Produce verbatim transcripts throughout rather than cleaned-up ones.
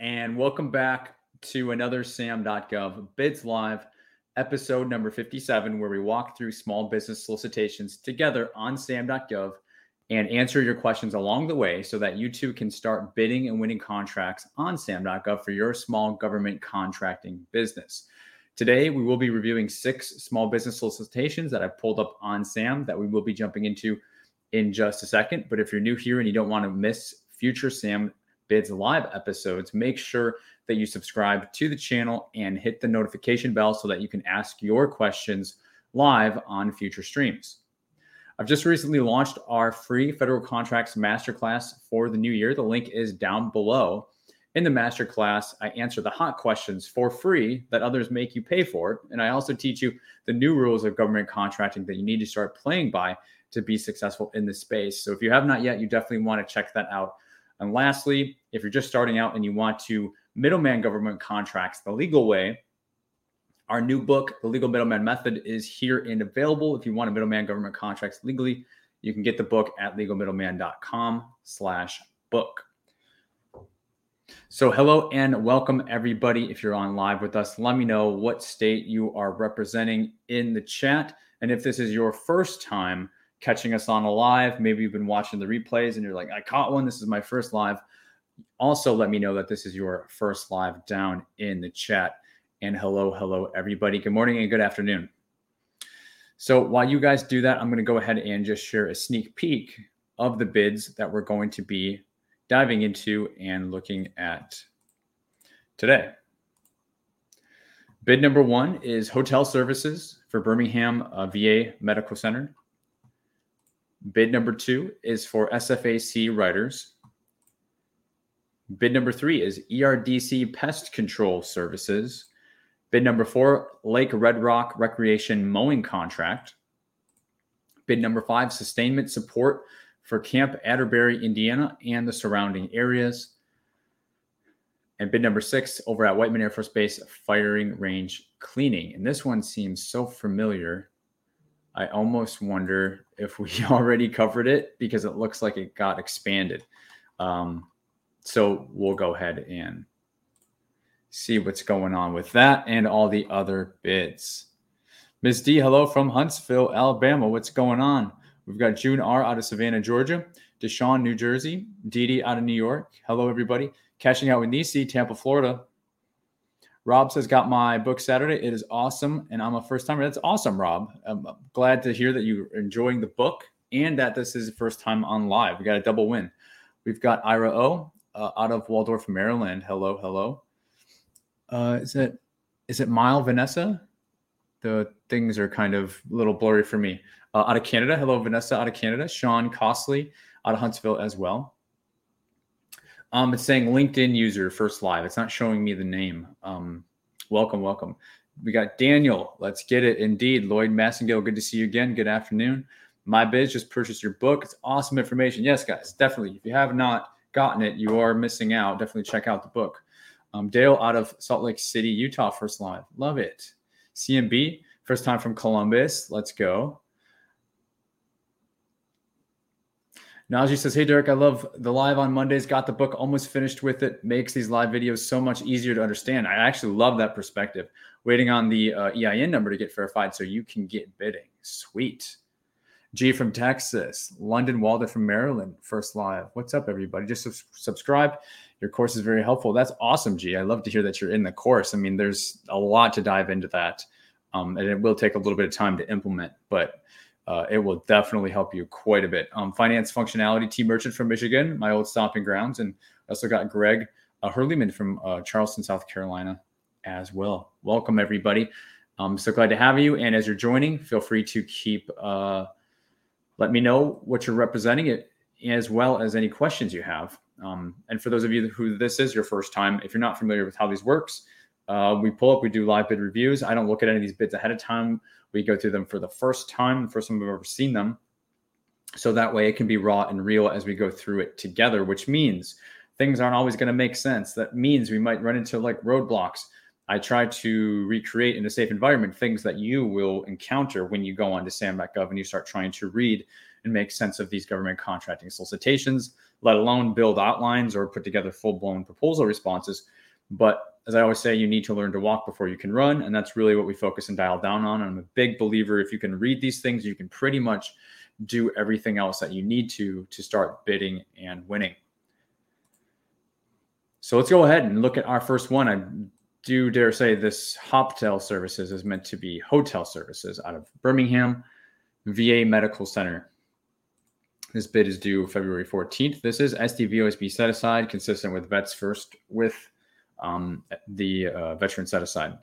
and welcome back to another SAM dot gov Bids Live, episode number fifty-seven, where we walk through small business solicitations together on SAM dot gov and answer your questions along the way so that you too can start bidding and winning contracts on SAM dot gov for your small government contracting business. Today, we will be reviewing six small business solicitations that I've pulled up on SAM that we will be jumping into in just a second. But if you're new here and you don't want to miss future SAM Bids Live episodes, make sure that you subscribe to the channel and hit the notification bell so that you can ask your questions live on future streams. I've just recently launched our free Federal Contracts Masterclass for the new year. The link is down below. In the masterclass, I answer the hot questions for free that others make you pay for. And I also teach you the new rules of government contracting that you need to start playing by to be successful in this space. So if you have not yet, you definitely want to check that out. And lastly, if you're just starting out and you want to middleman government contracts the legal way, our new book, The Legal Middleman Method, is here and available. If you want to middleman government contracts legally, you can get the book at legal middleman dot com slash book. So hello and welcome, everybody. If you're on live with us, let me know what state you are representing in the chat. And if this is your first time catching us on a live, maybe you've been watching the replays and you're like, I caught one, this is my first live. Also, let me know that this is your first live down in the chat. And hello, hello, everybody. Good morning and good afternoon. So while you guys do that, I'm going to go ahead and just share a sneak peek of the bids that we're going to be diving into and looking at today. Bid number one is hotel services for Birmingham uh, V A Medical Center. Bid number two is for S F A C writers. Bid number three is E R D C pest control services. Bid number four, Lake Red Rock recreation mowing contract. Bid number five, sustainment support for Camp Atterbury, Indiana, and the surrounding areas. And bid number six, over at Whiteman Air Force Base, firing range cleaning. And this one seems so familiar. I almost wonder if we already covered it because it looks like it got expanded. Um, so we'll go ahead and see what's going on with that and all the other bids. Miz D, hello from Huntsville, Alabama. What's going on? We've got June R out of Savannah, Georgia, Deshaun, New Jersey, Didi out of New York. Hello, everybody. Cashing out with Nisi, Tampa, Florida. Rob says, got my book Saturday. It is awesome. And I'm a first timer. That's awesome, Rob. I'm glad to hear that you're enjoying the book and that this is the first time on live. We got a double win. We've got Ira O uh, out of Waldorf, Maryland. Hello, hello. Uh, is it is it Mile Vanessa? The things are kind of a little blurry for me. Uh, out of Canada. Hello, Vanessa out of Canada. Sean Costley out of Huntsville as well. Um, it's saying LinkedIn user first live. It's not showing me the name. Um, welcome, welcome. We got Daniel. Let's get it. Indeed. Lloyd Massengill, good to see you again. Good afternoon. My Biz, just purchased your book. It's awesome information. Yes, guys, definitely. If you have not gotten it, you are missing out. Definitely check out the book. Um, Dale out of Salt Lake City, Utah, first live. Love it. C M B, first time from Columbus. Let's go. Najee says, hey, Derek, I love the live on Mondays. Got the book, almost finished with it. Makes these live videos so much easier to understand. I actually love that perspective. Waiting on the uh, E I N number to get verified so you can get bidding. Sweet. G from Texas. London Walden from Maryland, first live. What's up, everybody? Just su- subscribe. Your course is very helpful. That's awesome, G. I love to hear that you're in the course. I mean, there's a lot to dive into that. Um, and it will take a little bit of time to implement, but Uh, it will definitely help you quite a bit. Um, finance functionality, T. Merchant from Michigan, my old stomping grounds. And I also got Greg uh, Hurleyman from uh, Charleston, South Carolina as well. Welcome, everybody. I'm so glad to have you. And as you're joining, feel free to keep, uh, let me know what you're representing it as well as any questions you have. Um, and for those of you who this is your first time, if you're not familiar with how these works, uh, we pull up, we do live bid reviews. I don't look at any of these bids ahead of time. We go through them for the first time, the first time we've ever seen them. So that way it can be raw and real as we go through it together, which means things aren't always going to make sense. That means we might run into like roadblocks. I try to recreate in a safe environment things that you will encounter when you go on to SAM dot gov and you start trying to read and make sense of these government contracting solicitations, let alone build outlines or put together full-blown proposal responses. But as I always say, you need to learn to walk before you can run. And that's really what we focus and dial down on. And I'm a big believer, if you can read these things, you can pretty much do everything else that you need to to start bidding and winning. So let's go ahead and look at our first one. I do dare say this HopTel services is meant to be hotel services out of Birmingham V A Medical Center. This bid is due February fourteenth. This is S D V O S B set aside, consistent with Vets First with um, the uh, veteran set aside. In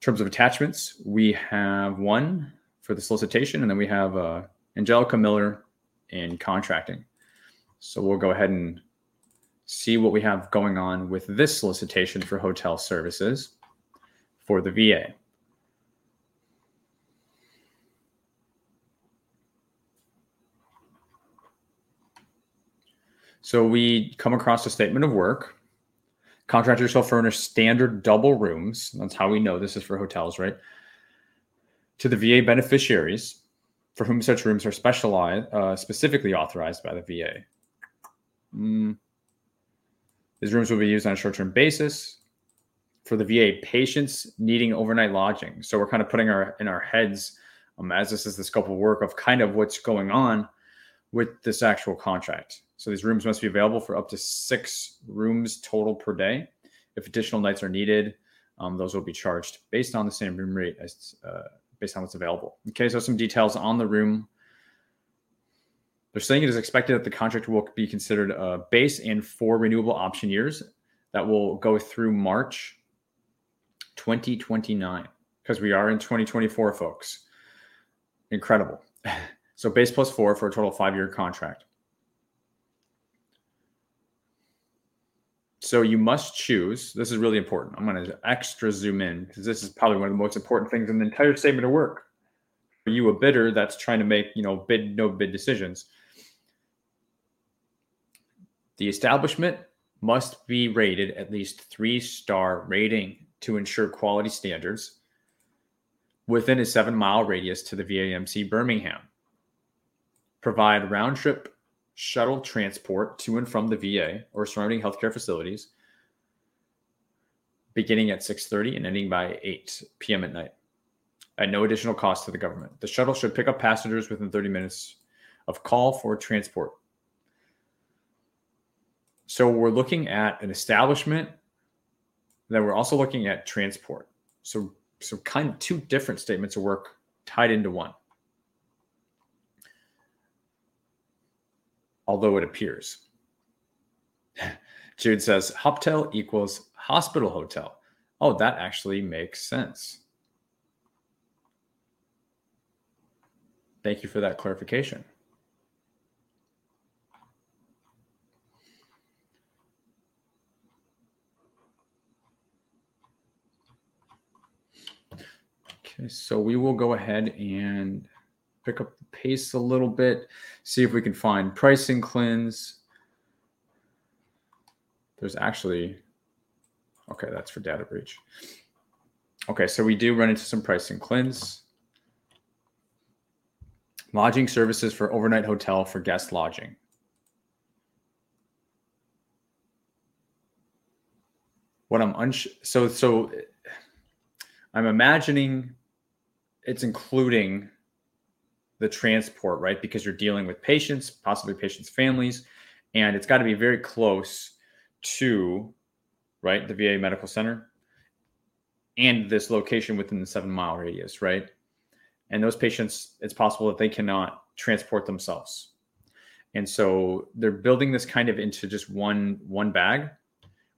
terms of attachments, we have one for the solicitation, and then we have uh, Angelica Miller in contracting. So we'll go ahead and see what we have going on with this solicitation for hotel services for the V A. So we come across a statement of work. Contractor shall furnish standard double rooms. That's how we know this is for hotels, right? To the V A beneficiaries for whom such rooms are specialized, uh, specifically authorized by the V A. Mm. These rooms will be used on a short-term basis for the V A patients needing overnight lodging. So we're kind of putting our in our heads, um, as this is the scope of work, of kind of what's going on with this actual contract. So these rooms must be available for up to six rooms total per day. If additional nights are needed, um, those will be charged based on the same room rate as uh, based on what's available. Okay, so some details on the room. They're saying it is expected that the contract will be considered a base and four renewable option years that will go through March twenty twenty-nine, because we are in twenty twenty-four, folks. Incredible. So base plus four for a total five-year contract. So you must choose. This is really important. I'm going to extra zoom in because this is probably one of the most important things in the entire statement of work. For you, a bidder that's trying to make, you know, bid, no bid decisions. The establishment must be rated at least three-star rating to ensure quality standards within a seven-mile radius to the V A M C Birmingham. Provide round-trip shuttle transport to and from the V A or surrounding healthcare facilities beginning at six thirty and ending by eight p.m. at night at no additional cost to the government. The shuttle should pick up passengers within thirty minutes of call for transport. So we're looking at an establishment, then we're also looking at transport. So, so kind of two different statements of work tied into one. Although it appears. Jude says, HopTel equals hospital hotel. Oh, that actually makes sense. Thank you for that clarification. Okay, so we will go ahead and pick up the pace a little bit, see if we can find pricing cleanse. There's actually, okay, that's for data breach. Okay, so we do run into some pricing cleanse. Lodging services for overnight hotel for guest lodging. What I'm uns- so so I'm imagining it's including the transport, right? Because you're dealing with patients, possibly patients' families, and it's got to be very close to, right, the V A Medical Center and this location within the seven mile radius, right? And those patients, it's possible that they cannot transport themselves. And so they're building this kind of into just one, one bag,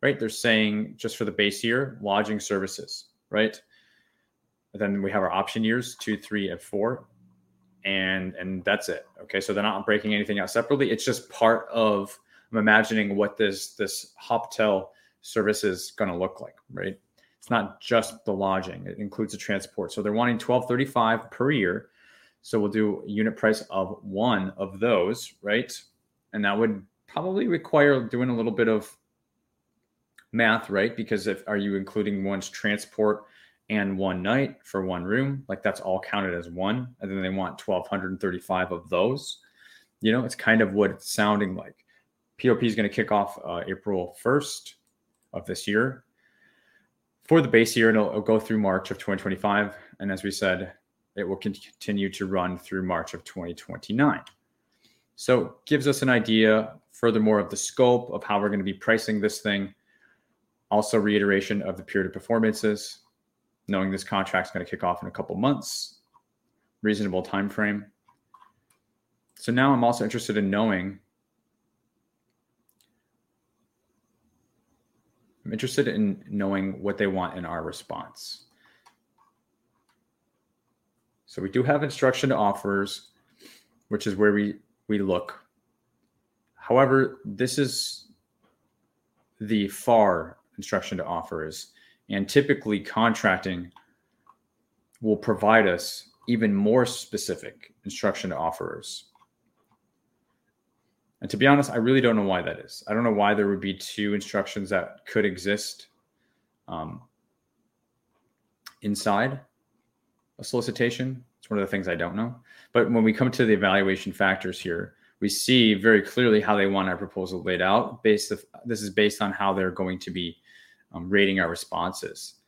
right? They're saying just for the base year, lodging services, right? And then we have our option years, two, three, and four. And and that's it. Okay, so they're not breaking anything out separately. It's just part of, I'm imagining what this this HopTel service is going to look like, right? It's not just the lodging. It includes the transport. So they're wanting twelve thirty-five per year. So we'll do a unit price of one of those, right? And that would probably require doing a little bit of math, right? Because if are you including one's transport and one night for one room, like that's all counted as one. And then they want one thousand two hundred thirty-five of those. You know, it's kind of what it's sounding like. P O P is going to kick off uh, April first of this year. For the base year, it'll, it'll go through March of twenty twenty-five. And as we said, it will continue to run through March of twenty twenty-nine. So it gives us an idea, furthermore, of the scope of how we're going to be pricing this thing. Also, reiteration of the period of performances, knowing this contract's going to kick off in a couple months, reasonable time frame. So now I'm also interested in knowing, I'm interested in knowing what they want in our response. So we do have instruction to offers, which is where we, we look. However, this is the F A R instruction to offers. And typically contracting will provide us even more specific instruction to offerers. And to be honest, I really don't know why that is. I don't know why there would be two instructions that could exist um, inside a solicitation. It's one of the things I don't know. But when we come to the evaluation factors here, we see very clearly how they want our proposal laid out. Based of, this is based on how they're going to be Um, rating our responses.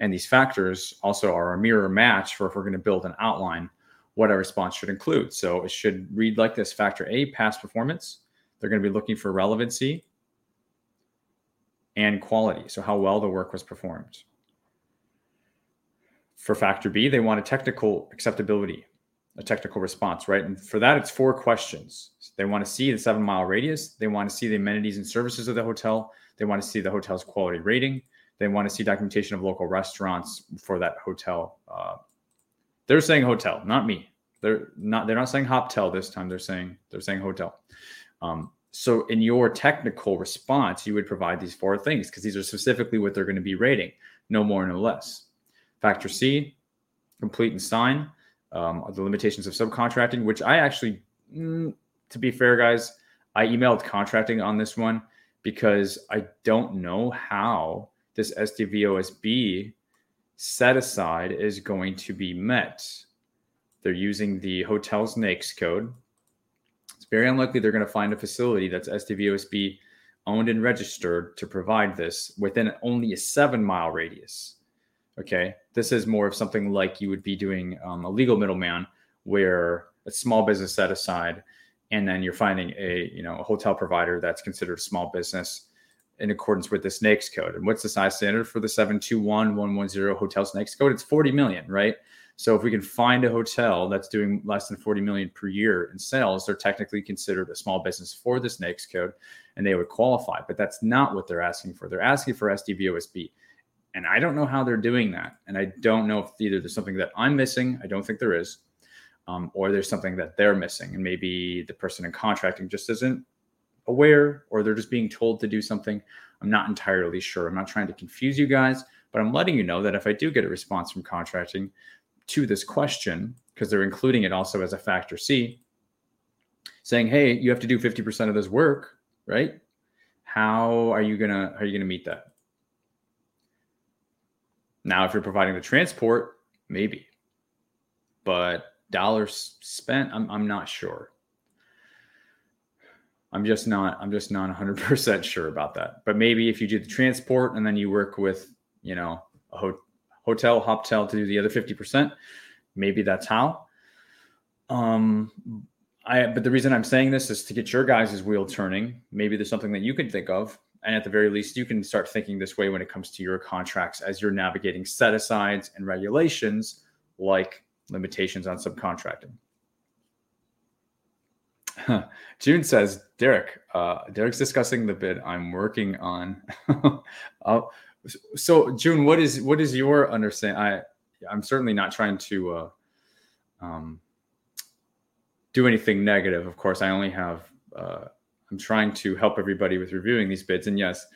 And these factors also are a mirror match for if we're going to build an outline, what our response should include. So it should read like this: factor A, past performance. They're going to be looking for relevancy and quality. So how well the work was performed. For factor B, they want a technical acceptability, a technical response, right? And for that, it's four questions. So they want to see the seven mile radius. They want to see the amenities and services of the hotel. They want to see the hotel's quality rating. They want to see documentation of local restaurants for that hotel. Uh, they're saying hotel, not me. They're not. They're not saying HopTel this time. They're saying they're saying hotel. Um, so in your technical response, you would provide these four things because these are specifically what they're going to be rating, no more, no less. Factor C, complete and sign um, the limitations of subcontracting, which I actually, mm, to be fair, guys, I emailed contracting on this one, because I don't know how this S D V O S B set aside is going to be met. They're using the hotel's NAICS code. It's very unlikely they're going to find a facility that's S D V O S B owned and registered to provide this within only a seven mile radius. Okay. This is more of something like you would be doing um, a legal middleman where a small business set aside, and then you're finding a, you know, a hotel provider that's considered a small business in accordance with this NAICS code. And what's the size standard for the seven two one one one zero hotels NAICS code? It's forty million, right? So if we can find a hotel that's doing less than forty million per year in sales, they're technically considered a small business for this NAICS code and they would qualify, but that's not what they're asking for. They're asking for S D V O S B. And I don't know how they're doing that. And I don't know if either there's something that I'm missing. I don't think there is. Um, or there's something that they're missing, and maybe the person in contracting just isn't aware, or they're just being told to do something. I'm not entirely sure. I'm not trying to confuse you guys, but I'm letting you know that if I do get a response from contracting to this question, because they're including it also as a factor C, saying, hey, you have to do fifty percent of this work, right? How are you gonna, how are you gonna meet that? Now, if you're providing the transport, maybe, but dollars spent, I'm I'm not sure. I'm just not, I'm just not one hundred percent sure about that. But maybe if you do the transport and then you work with, you know, a ho- hotel, HopTel to do the other fifty percent, maybe that's how. Um, I, but the reason I'm saying this is to get your guys' wheel turning. Maybe there's something that you can think of. And at the very least, you can start thinking this way when it comes to your contracts as you're navigating set-asides and regulations like limitations on subcontracting. June says, Derek, uh, Derek's discussing the bid I'm working on. uh, so June, what is, what is your understanding? I, I'm certainly not trying to uh, um, do anything negative. Of course, I only have, uh, I'm trying to help everybody with reviewing these bids. And yes,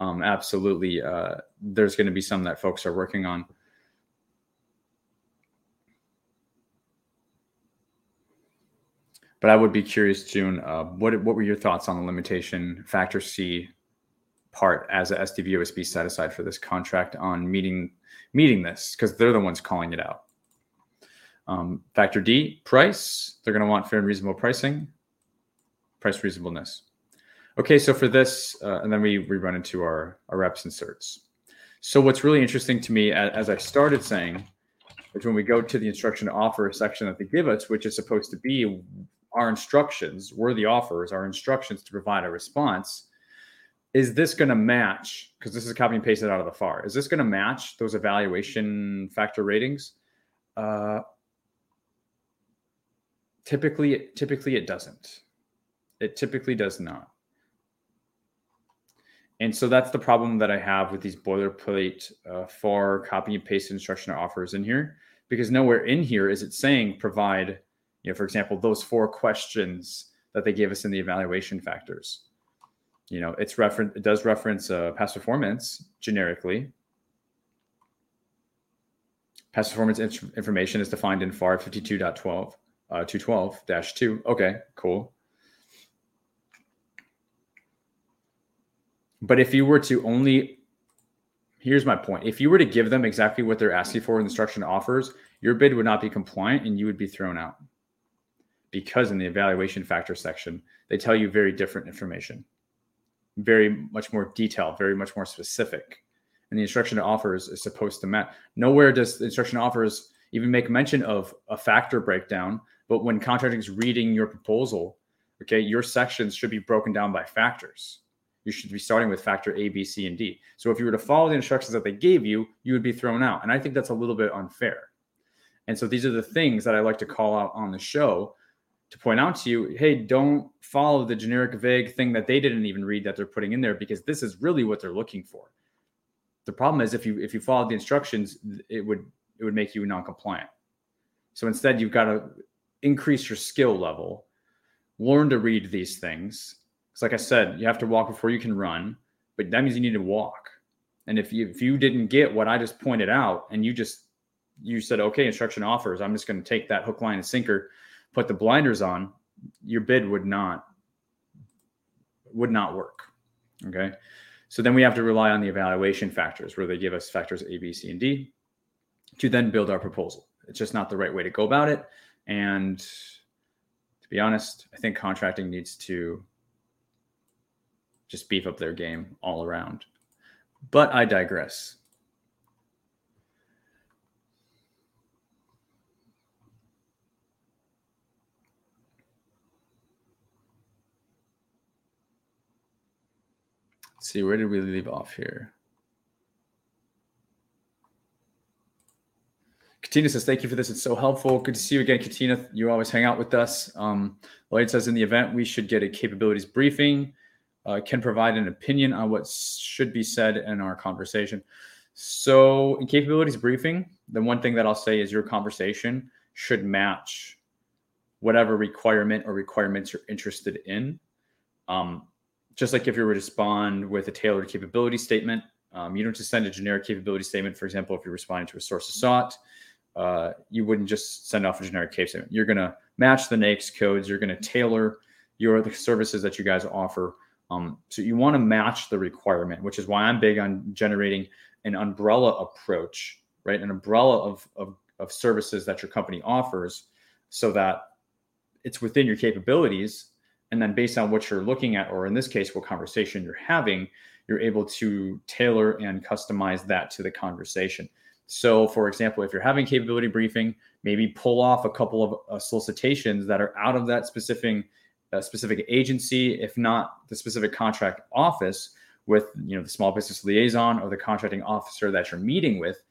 um, absolutely. Uh, there's going to be some that folks are working on. But I would be curious, June, uh, what what were your thoughts on the limitation factor C part as a S D V O S B set aside for this contract on meeting meeting this, because they're the ones calling it out. Um, factor D, price. They're going to want fair and reasonable pricing, price reasonableness. Okay, so for this, uh, and then we, we run into our, our reps and certs. So what's really interesting to me, as, as I started saying, is when we go to the instruction to offer section that they give us, which is supposed to be our instructions, we're the offers, our instructions to provide a response, is this going to match, because this is copy and pasted out of the F A R, is this going to match those evaluation factor ratings? Uh, typically, typically it doesn't. It typically does not. And so that's the problem that I have with these boilerplate uh, F A R copy and paste instruction offers in here, because nowhere in here is it saying provide, you know, for example, those four questions that they gave us in the evaluation factors. You know, it's reference. It does reference uh, past performance generically. Past performance in- information is defined in F A R fifty-two point twelve, uh, two twelve dash two. Okay, cool. But if you were to only, here's my point. If you were to give them exactly what they're asking for in instruction offers, your bid would not be compliant and you would be thrown out, because in the evaluation factor section, they tell you very different information, very much more detailed, very much more specific. And the instruction offers is supposed to match. Nowhere does the instruction offers even make mention of a factor breakdown, but when contracting is reading your proposal, okay, your sections should be broken down by factors. You should be starting with factor A, B, C, and D. So if you were to follow the instructions that they gave you, you would be thrown out. And I think that's a little bit unfair. And so these are the things that I like to call out on the show to point out to you, hey, don't follow the generic vague thing that they didn't even read that they're putting in there, because this is really what they're looking for. The problem is if you if you followed the instructions, it would it would make you non-compliant. So instead, you've got to increase your skill level, learn to read these things. It's like I said, you have to walk before you can run, but that means you need to walk. And if you, if you didn't get what I just pointed out and you just, you said, okay, instruction offers, I'm just going to take that hook, line, and sinker, put the blinders on, your bid would not, would not work. Okay. So then we have to rely on the evaluation factors where they give us factors A, B, C, and D to then build our proposal. It's just not the right way to go about it. And to be honest, I think contracting needs to just beef up their game all around. But I digress. Let's see, where did we leave off here? Katina says, thank you for this. It's so helpful. Good to see you again, Katina. You always hang out with us. Um, Lloyd says, in the event, we should get a capabilities briefing. Uh, can provide an opinion on what should be said in our conversation. So in capabilities briefing, the one thing that I'll say is your conversation should match whatever requirement or requirements you're interested in. Um, just like if you were to respond with a tailored capability statement, um, you don't just send a generic capability statement. For example, if you're responding to a source of sought, uh, you wouldn't just send off a generic case statement. You're going to match the NAICS codes. You're going to tailor your the services that you guys offer. Um, so you want to match the requirement, which is why I'm big on generating an umbrella approach, right? An umbrella of, of, of services that your company offers so that it's within your capabilities. And then based on what you're looking at, or in this case, what conversation you're having, you're able to tailor and customize that to the conversation. So for example, if you're having capability briefing, maybe pull off a couple of uh, solicitations that are out of that specific a specific agency, if not the specific contract office, with, you know, the small business liaison or the contracting officer that you're meeting with.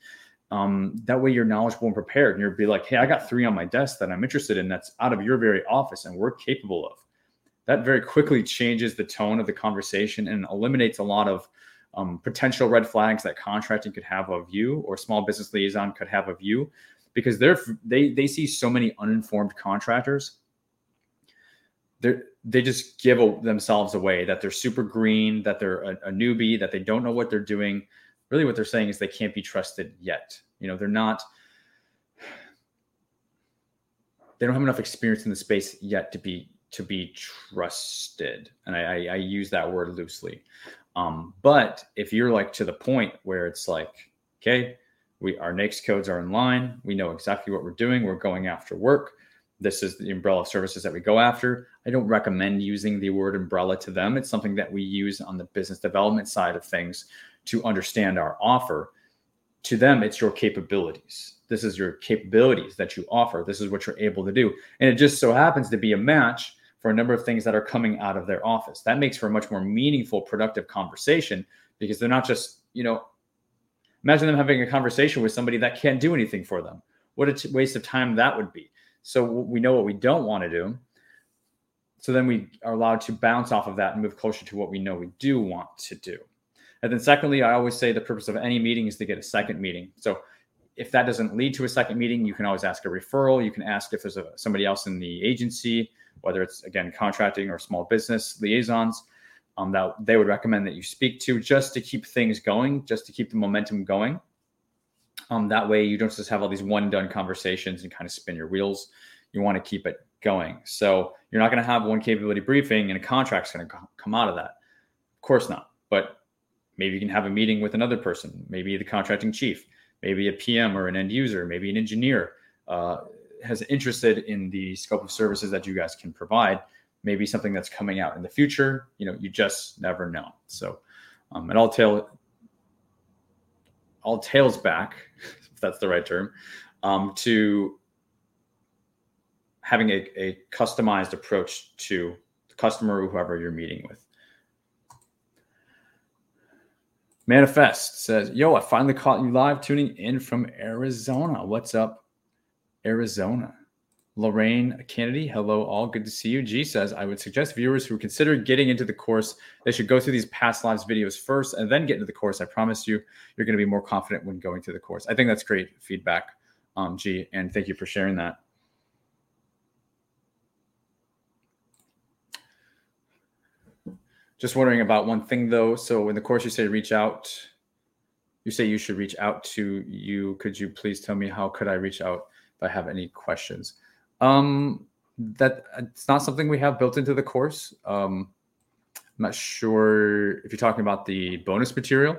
Um, that way you're knowledgeable and prepared, and you'll be like, hey, I got three on my desk that I'm interested in that's out of your very office and we're capable of. That very quickly changes the tone of the conversation and eliminates a lot of um, potential red flags that contracting could have of you, or small business liaison could have of you, because they're they they see so many uninformed contractors. They they just give a, themselves away, that they're super green, that they're a, a newbie, that they don't know what they're doing. Really what they're saying is they can't be trusted yet. You know, they're not, they don't have enough experience in the space yet to be, to be trusted. And I, I, I use that word loosely. Um, but if you're like to the point where it's like, okay, we, our NAICS codes are in line. We know exactly what we're doing. We're going after work. This is the umbrella of services that we go after. I don't recommend using the word umbrella to them. It's something that we use on the business development side of things to understand our offer. To them, it's your capabilities. This is your capabilities that you offer. This is what you're able to do. And it just so happens to be a match for a number of things that are coming out of their office. That makes for a much more meaningful, productive conversation, because they're not just, you know, imagine them having a conversation with somebody that can't do anything for them. What a t- waste of time that would be. So we know what we don't want to do. So then we are allowed to bounce off of that and move closer to what we know we do want to do. And then secondly, I always say the purpose of any meeting is to get a second meeting. So if that doesn't lead to a second meeting, you can always ask a referral. You can ask if there's a, somebody else in the agency, whether it's, again, contracting or small business liaisons, um, that they would recommend that you speak to, just to keep things going, just to keep the momentum going. Um, that way you don't just have all these one done conversations and kind of spin your wheels. You want to keep it going. So you're not going to have one capability briefing and a contract's going to come out of that. Of course not. But maybe you can have a meeting with another person, maybe the contracting chief, maybe a P M or an end user, maybe an engineer, uh, has interested in the scope of services that you guys can provide, maybe something that's coming out in the future. You know, you just never know. So, um, and all tail, all tails back, if that's the right term, um, to having a, a customized approach to the customer or whoever you're meeting with. Manifest says, yo, I finally caught you live tuning in from Arizona. What's up, Arizona? Lorraine Kennedy, hello all, good to see you. G says, I would suggest viewers who consider getting into the course, they should go through these past lives videos first and then get into the course. I promise you, you're going to be more confident when going through the course. I think that's great feedback, um, G, and thank you for sharing that. Just wondering about one thing, though. So in the course, you say reach out. You say you should reach out to you. Could you please tell me how could I reach out if I have any questions? Um, that it's not something we have built into the course. Um, I'm not sure if you're talking about the bonus material,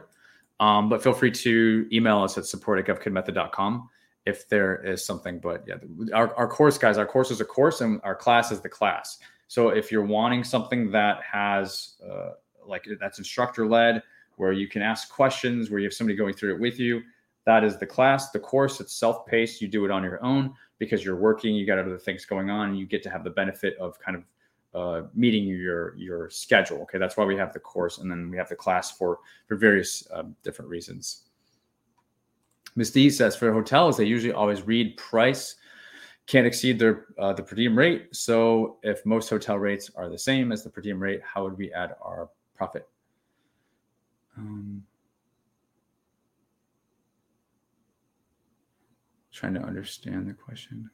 um, but feel free to email us at support at gov kid method dot com if there is something. But yeah, our, our course, guys, our course is a course and our class is the class. So if you're wanting something that has uh, like that's instructor led, where you can ask questions, where you have somebody going through it with you, that is the class. The course, it's self-paced. You do it on your own because you're working, you got other things going on, and you get to have the benefit of kind of uh, meeting your, your schedule. Okay. That's why we have the course. And then we have the class for, for various uh, different reasons. Miz D says for hotels, they usually always read price can't exceed their uh, the per diem rate. So if most hotel rates are the same as the per diem rate, how would we add our profit? Um, trying to understand the question.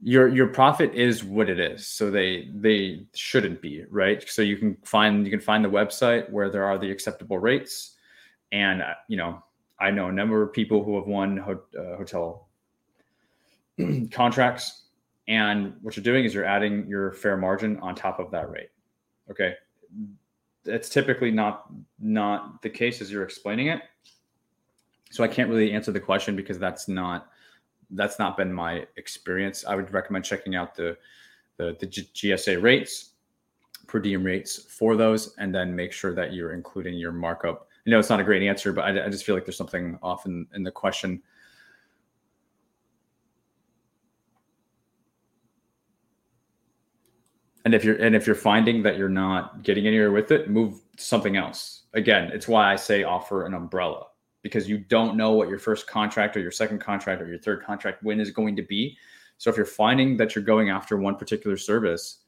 Your your profit is what it is. So they they shouldn't be, right? So you can find you can find the website where there are the acceptable rates. And, you know, I know a number of people who have won ho- uh, hotel contracts. And what you're doing is you're adding your fair margin on top of that rate. Okay. That's typically not, not the case as you're explaining it. So I can't really answer the question because that's not, that's not been my experience. I would recommend checking out the, the, the G S A rates, per diem rates for those, and then make sure that you're including your markup. You know, it's not a great answer, but I, I just feel like there's something off in, in the question. And if you're and if you're finding that you're not getting anywhere with it, move to something else. Again, it's why I say offer an umbrella, because you don't know what your first contract or your second contract or your third contract win is going to be. So if you're finding that you're going after one particular service,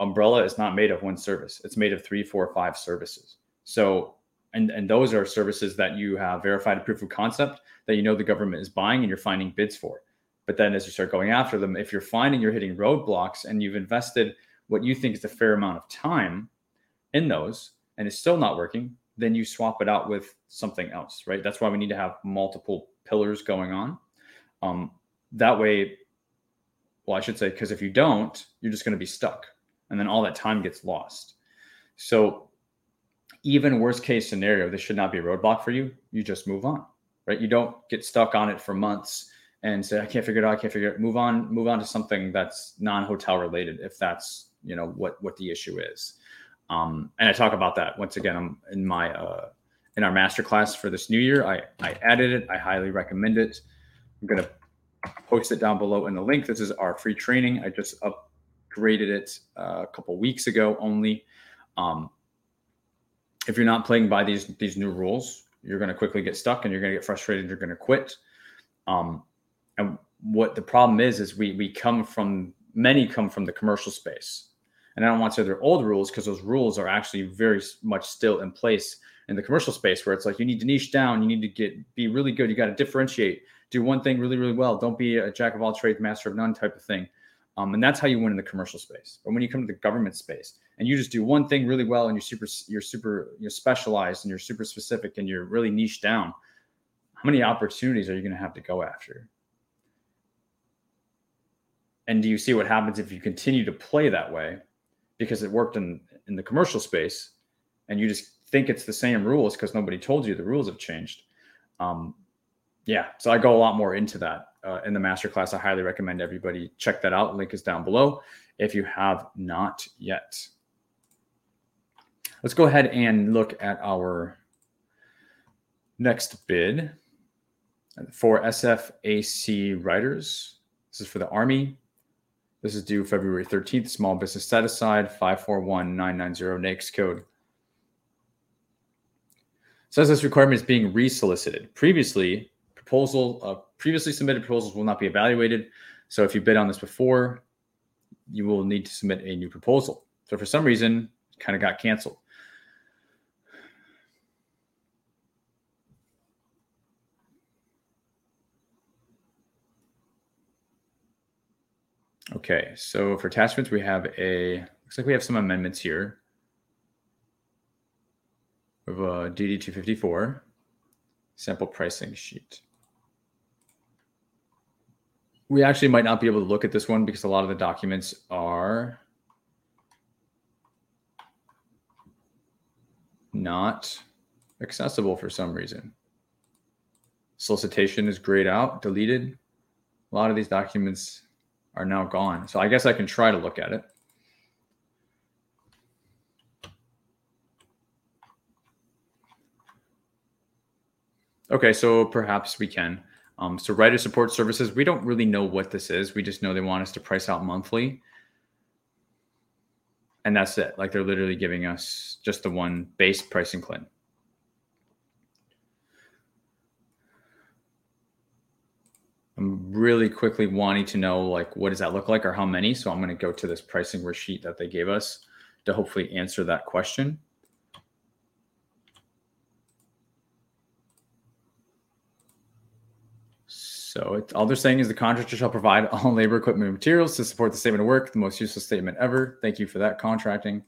umbrella is not made of one service. It's made of three, four, five services. So And and those are services that you have verified a proof of concept that you know the government is buying and you're finding bids for. But then as you start going after them, if you're finding you're hitting roadblocks and you've invested what you think is a fair amount of time in those and it's still not working, then you swap it out with something else, right? That's why we need to have multiple pillars going on. Um, that way, Well, I should say, because if you don't, you're just going to be stuck. And then all that time gets lost. So even worst case scenario, this should not be a roadblock for you. You just move on, right? You don't get stuck on it for months and say, I can't figure it out. I can't figure it out. Move on, move on to something that's non-hotel related, if that's, you know, what, what the issue is. Um, and I talk about that once again, I'm in my, uh, in our masterclass for this new year. I, I added it. I highly recommend it. I'm going to post it down below in the link. This is our free training. I just upgraded it uh, a couple weeks ago only. Um, if you're not playing by these, these new rules, you're going to quickly get stuck and you're going to get frustrated. You're going to quit. Um, and what the problem is, is we, we come from many come from the commercial space. And I don't want to say they're old rules, because those rules are actually very much still in place in the commercial space, where it's like, you need to niche down, you need to get, be really good. You got to differentiate, do one thing really, really well. Don't be a jack of all trades, master of none type of thing. Um, and that's how you win in the commercial space. But when you come to the government space and you just do one thing really well, and you're super, you're super, you're specialized and you're super specific and you're really niche down, how many opportunities are you going to have to go after? And do you see what happens if you continue to play that way? Because it worked in, in the commercial space, and you just think it's the same rules because nobody told you the rules have changed. Um, yeah, so I go a lot more into that uh, in the masterclass. I highly recommend everybody check that out. Link is down below if you have not yet. Let's go ahead and look at our next bid for S F A C writers. This is for the Army. This is due February thirteenth, small business set aside, five four one nine nine zero NAICS code. It says this requirement is being re-solicited. Previously, proposal, uh, previously submitted proposals will not be evaluated. So if you bid on this before, you will need to submit a new proposal. So for some reason, it kind of got canceled. Okay, so for attachments, we have a, looks like we have some amendments here. We have a D D two fifty-four sample pricing sheet. We actually might not be able to look at this one because a lot of the documents are not accessible for some reason. Solicitation is grayed out, deleted. A lot of these documents are now gone. So I guess I can try to look at it. Okay, so perhaps we can. Um, so writer support services, we don't really know what this is. We just know they want us to price out monthly. And that's it. Like, they're literally giving us just the one base pricing claim. I'm really quickly wanting to know, like, what does that look like or how many? So I'm going to go to this pricing sheet that they gave us to hopefully answer that question. So it's, all they're saying is the contractor shall provide all labor, equipment, and materials to support the statement of work, the most useless statement ever. Thank you for that, contracting.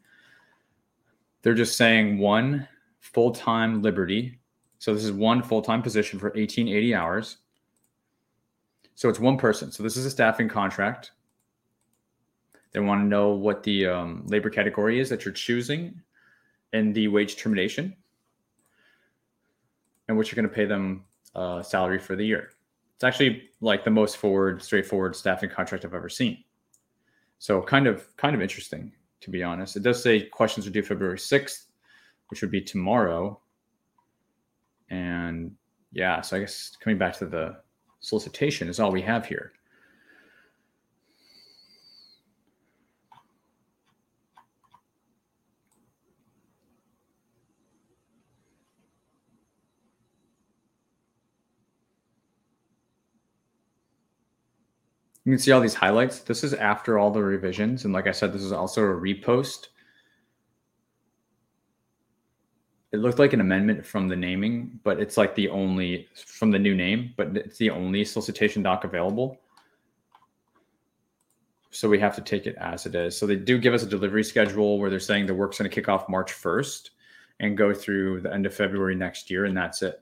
They're just saying one full-time Liberty. So this is one full-time position for eighteen eighty hours. So it's one person. So this is a staffing contract. They want to know what the um, labor category is that you're choosing and the wage termination and what you're going to pay them uh, salary for the year. It's actually like the most forward, straightforward staffing contract I've ever seen. So kind of, kind of interesting, to be honest. It does say questions are due February sixth, which would be tomorrow. And yeah, so I guess coming back to the solicitation is all we have here. You can see all these highlights. This is after all the revisions. And like I said, this is also a repost. It looked like an amendment from the naming, but it's like the only, from the new name, but it's the only solicitation doc available. So we have to take it as it is. So they do give us a delivery schedule where they're saying the work's going to kick off March first and go through the end of February next year, and that's it.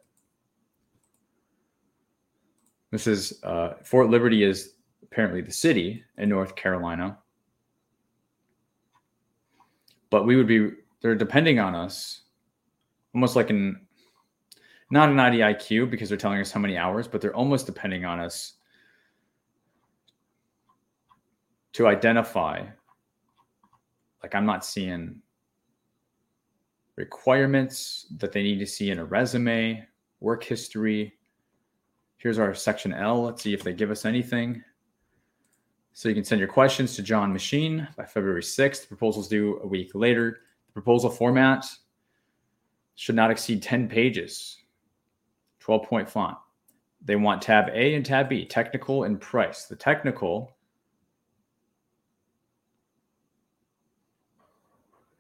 This is, uh, Fort Liberty is apparently the city in North Carolina. But we would be, they're depending on us almost like an, not an I D I Q because they're telling us how many hours, but they're almost depending on us to identify, like I'm not seeing requirements that they need to see in a resume, work history. Here's our section L. Let's see if they give us anything. So you can send your questions to John Machine by February sixth. The proposal's due a week later. The proposal format should not exceed ten pages, twelve point font. They want tab A and tab B, technical and price. The technical,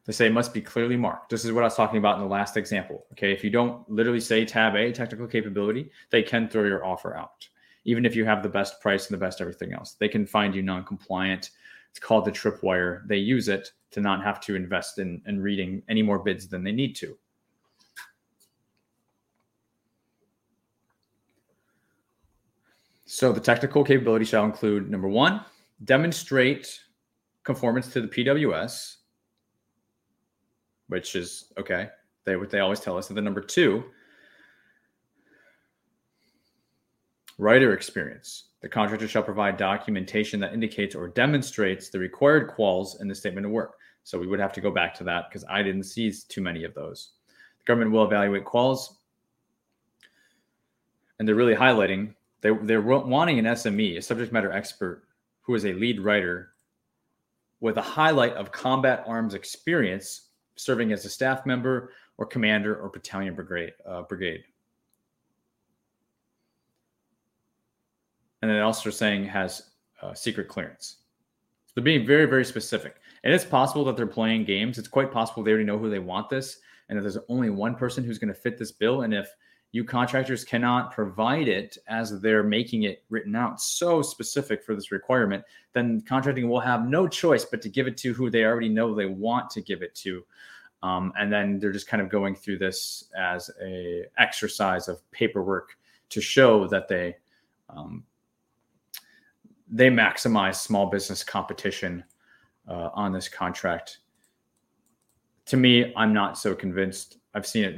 they say, must be clearly marked. This is what I was talking about in the last example. Okay, if you don't literally say tab A, technical capability, they can throw your offer out. Even if you have the best price and the best everything else, they can find you non-compliant. It's called the tripwire. They use it to not have to invest in, in reading any more bids than they need to. So the technical capability shall include, number one, demonstrate conformance to the P W S, which is okay. They they always tell us. And then number two, writer experience. The contractor shall provide documentation that indicates or demonstrates the required quals in the statement of work. So we would have to go back to that because I didn't see too many of those. The government will evaluate quals. And they're really highlighting, they, they're wanting an S M E, a subject matter expert, who is a lead writer with a highlight of combat arms experience, serving as a staff member or commander or battalion brigade. Uh, brigade. And then also saying has uh, secret clearance. So they're being very, very specific. And it's possible that they're playing games. It's quite possible they already know who they want this and that there's only one person who's going to fit this bill. And if you contractors cannot provide it as they're making it written out so specific for this requirement, then contracting will have no choice but to give it to who they already know they want to give it to. Um, and then they're just kind of going through this as a exercise of paperwork to show that they... Um, they maximize small business competition uh, on this contract. To me, I'm not so convinced. I've seen it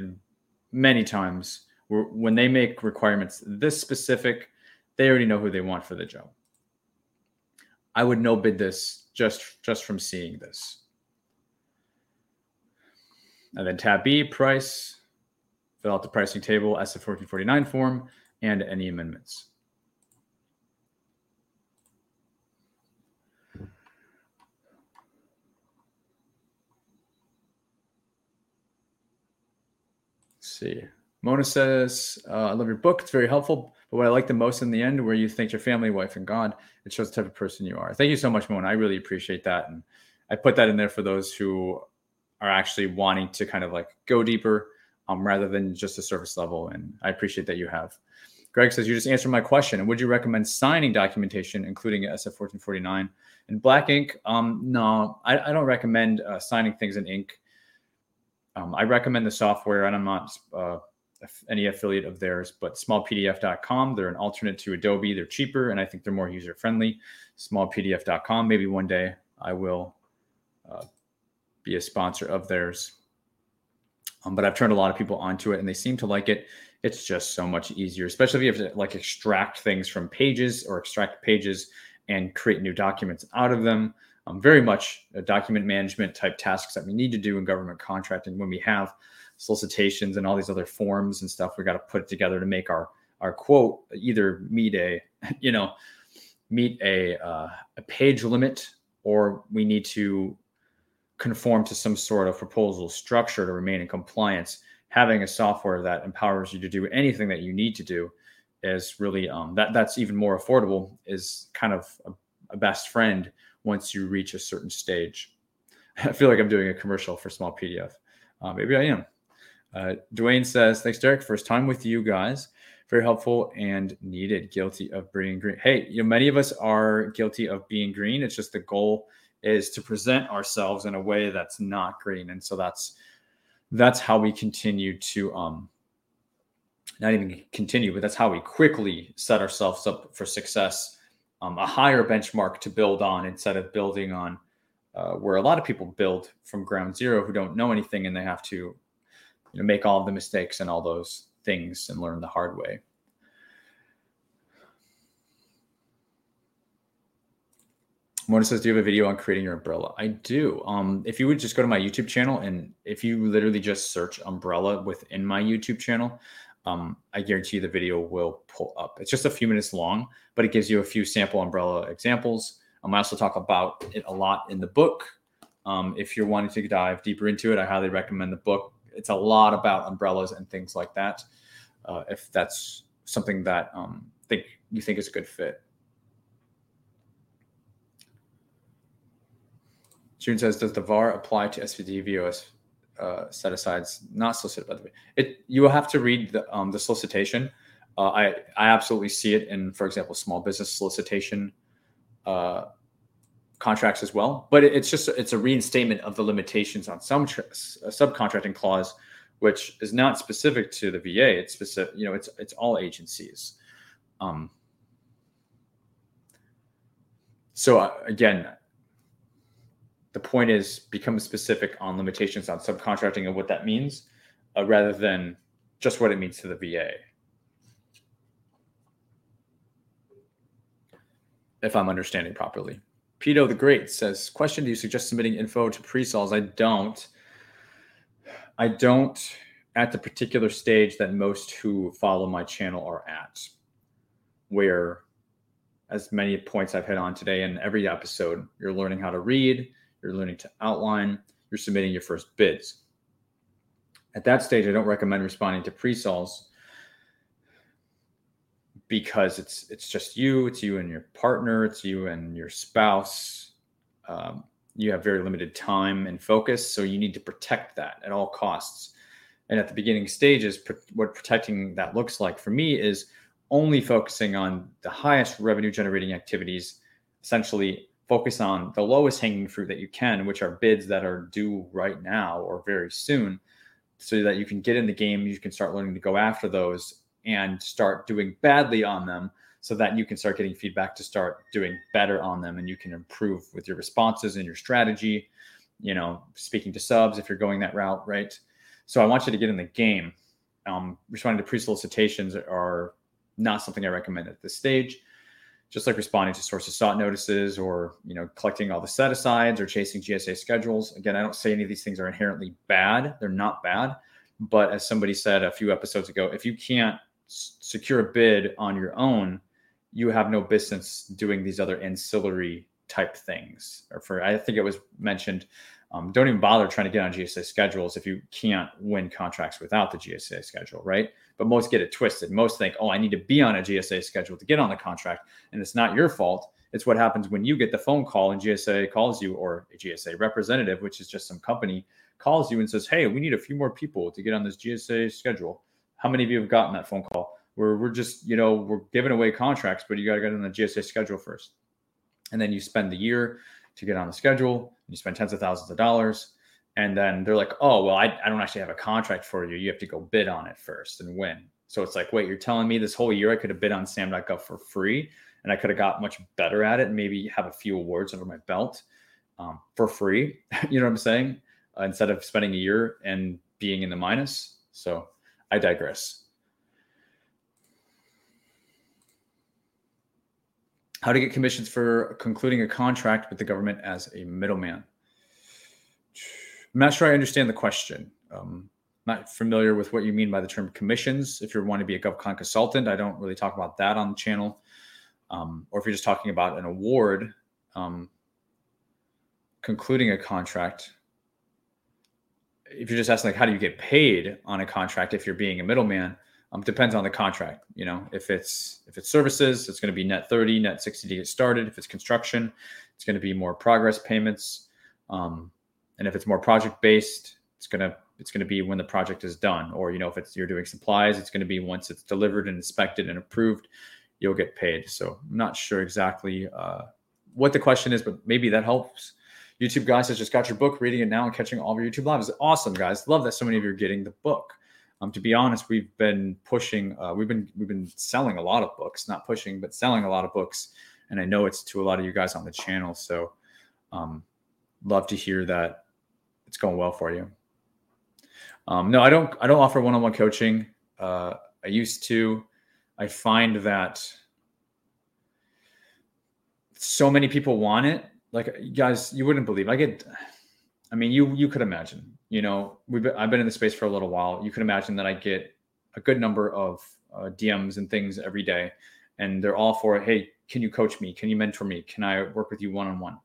many times where when they make requirements this specific, they already know who they want for the job. I would no bid this just, just from seeing this. And then tab B, price, fill out the pricing table, S F fourteen forty-nine form, and any amendments. See. Mona says, uh, I love your book. It's very helpful. But what I like the most in the end, where you thanked your family, wife, and God, it shows the type of person you are. Thank you so much, Mona. I really appreciate that. And I put that in there for those who are actually wanting to kind of like go deeper um, rather than just the surface level. And I appreciate that you have. Greg says, you just answered my question. And would you recommend signing documentation, including S F fourteen forty-nine and black ink? Um, no, I, I don't recommend uh, signing things in ink. Um, I recommend the software, and I'm not uh, any affiliate of theirs, but small p d f dot com. They're an alternate to Adobe. They're cheaper, and I think they're more user-friendly. small p d f dot com. Maybe one day I will uh, be a sponsor of theirs. Um, but I've turned a lot of people onto it, and they seem to like it. It's just so much easier, especially if you have to like extract things from pages or extract pages and create new documents out of them. Um, very much a document management type tasks that we need to do in government contracting. When we have solicitations and all these other forms and stuff, we got to put it together to make our, our quote either meet a, you know, meet a, uh, a page limit, or we need to conform to some sort of proposal structure to remain in compliance. Having a software that empowers you to do anything that you need to do is really, um, that that's even more affordable, is kind of a, a best friend once you reach a certain stage. I feel like I'm doing a commercial for Small P D F. Uh, maybe I am. Uh, Dwayne says, thanks, Derek. First time with you guys. Very helpful and needed. Guilty of being green. Hey, you know, many of us are guilty of being green. It's just the goal is to present ourselves in a way that's not green. And so that's that's how we continue to, um, not even continue, but that's how we quickly set ourselves up for success um, a higher benchmark to build on instead of building on uh, where a lot of people build from ground zero who don't know anything and they have to, you know, make all of the mistakes and all those things and learn the hard way. Mona says, do you have a video on creating your umbrella? I do. Um, if you would just go to my YouTube channel, and if you literally just search umbrella within my YouTube channel, um, I guarantee the video will pull up. It's just a few minutes long, but it gives you a few sample umbrella examples. Um, I also talk about it a lot in the book. Um, if you're wanting to dive deeper into it, I highly recommend the book. It's a lot about umbrellas and things like that. Uh, if that's something that um, think you think is a good fit. June says, does the V A R apply to S D V O S B uh, set-asides not solicited by the V A? It, you will have to read the, um, the solicitation. Uh, I, I absolutely see it in, for example, small business solicitation uh, contracts as well. But it, it's just it's a reinstatement of the limitations on some tr- a subcontracting clause, which is not specific to the V A. It's specific, you know, it's it's all agencies. Um, so uh, again. The point is become specific on limitations on subcontracting and what that means uh, rather than just what it means to the V A. If I'm understanding properly. Pito the Great says, question, do you suggest submitting info to pre-sols? I don't. I don't at the particular stage that most who follow my channel are at, where as many points I've hit on today in every episode, you're learning how to read, you're learning to outline, you're submitting your first bids. At that stage, I don't recommend responding to pre-sols because it's it's just you, it's you and your partner, it's you and your spouse. Um, you have very limited time and focus, so you need to protect that at all costs. And at the beginning stages, pr- what protecting that looks like for me is only focusing on the highest revenue generating activities, essentially focus on the lowest hanging fruit that you can, which are bids that are due right now or very soon, so that you can get in the game, you can start learning to go after those and start doing badly on them so that you can start getting feedback to start doing better on them and you can improve with your responses and your strategy, you know, speaking to subs if you're going that route, right? So I want you to get in the game. Um, responding to pre-solicitations are not something I recommend at this stage. Just like responding to sources sought notices or, you know, collecting all the set-asides or chasing G S A schedules. Again, I don't say any of these things are inherently bad. They're not bad. But as somebody said a few episodes ago, if you can't s- secure a bid on your own, you have no business doing these other ancillary type things. Or for, I think it was mentioned, um, don't even bother trying to get on G S A schedules if you can't win contracts without the G S A schedule, right? But most get it twisted. Most think, oh, I need to be on a G S A schedule to get on the contract. And it's not your fault. It's what happens when you get the phone call and G S A calls you, or a G S A representative, which is just some company, calls you and says, hey, we need a few more people to get on this G S A schedule. How many of you have gotten that phone call? We're, we're just, you know, we're giving away contracts, but you got to get on the G S A schedule first. And then you spend the year to get on the schedule. And you spend tens of thousands of dollars. And then they're like, oh, well, I, I don't actually have a contract for you. You have to go bid on it first and win. So it's like, wait, you're telling me this whole year I could have bid on S A M dot gov for free and I could have got much better at it and maybe have a few awards under my belt um, for free. You know what I'm saying? Uh, instead of spending a year and being in the minus. So I digress. How to get commissions for concluding a contract with the government as a middleman. I'm not sure I understand the question. Um, not familiar with what you mean by the term commissions. If you want to be a GovCon consultant, I don't really talk about that on the channel. Um, or if you're just talking about an award, um, concluding a contract. If you're just asking, like, how do you get paid on a contract if you're being a middleman? Um, depends on the contract. You know, if it's if it's services, it's going to be net thirty, net sixty to get started. If it's construction, it's going to be more progress payments. Um, And if it's more project-based, it's gonna it's gonna be when the project is done. Or, you know, if it's you're doing supplies, it's gonna be once it's delivered and inspected and approved, you'll get paid. So I'm not sure exactly uh, what the question is, but maybe that helps. YouTube guys has just got your book, reading it now and catching all of your YouTube lives. Awesome, guys! Love that so many of you are getting the book. Um, to be honest, we've been pushing, uh, we've been we've been selling a lot of books, not pushing, but selling a lot of books. And I know it's to a lot of you guys on the channel. So um, love to hear that it's going well for you. Um, no, I don't, I don't offer one-on-one coaching. Uh, I used to. I find that so many people want it. Like, you guys, you wouldn't believe. I get, I mean, you, you could imagine, you know, we've been, I've been in the space for a little while. You could imagine that I get a good number of uh, D Ms and things every day. And they're all for, hey, can you coach me? Can you mentor me? Can I work with you one-on-one?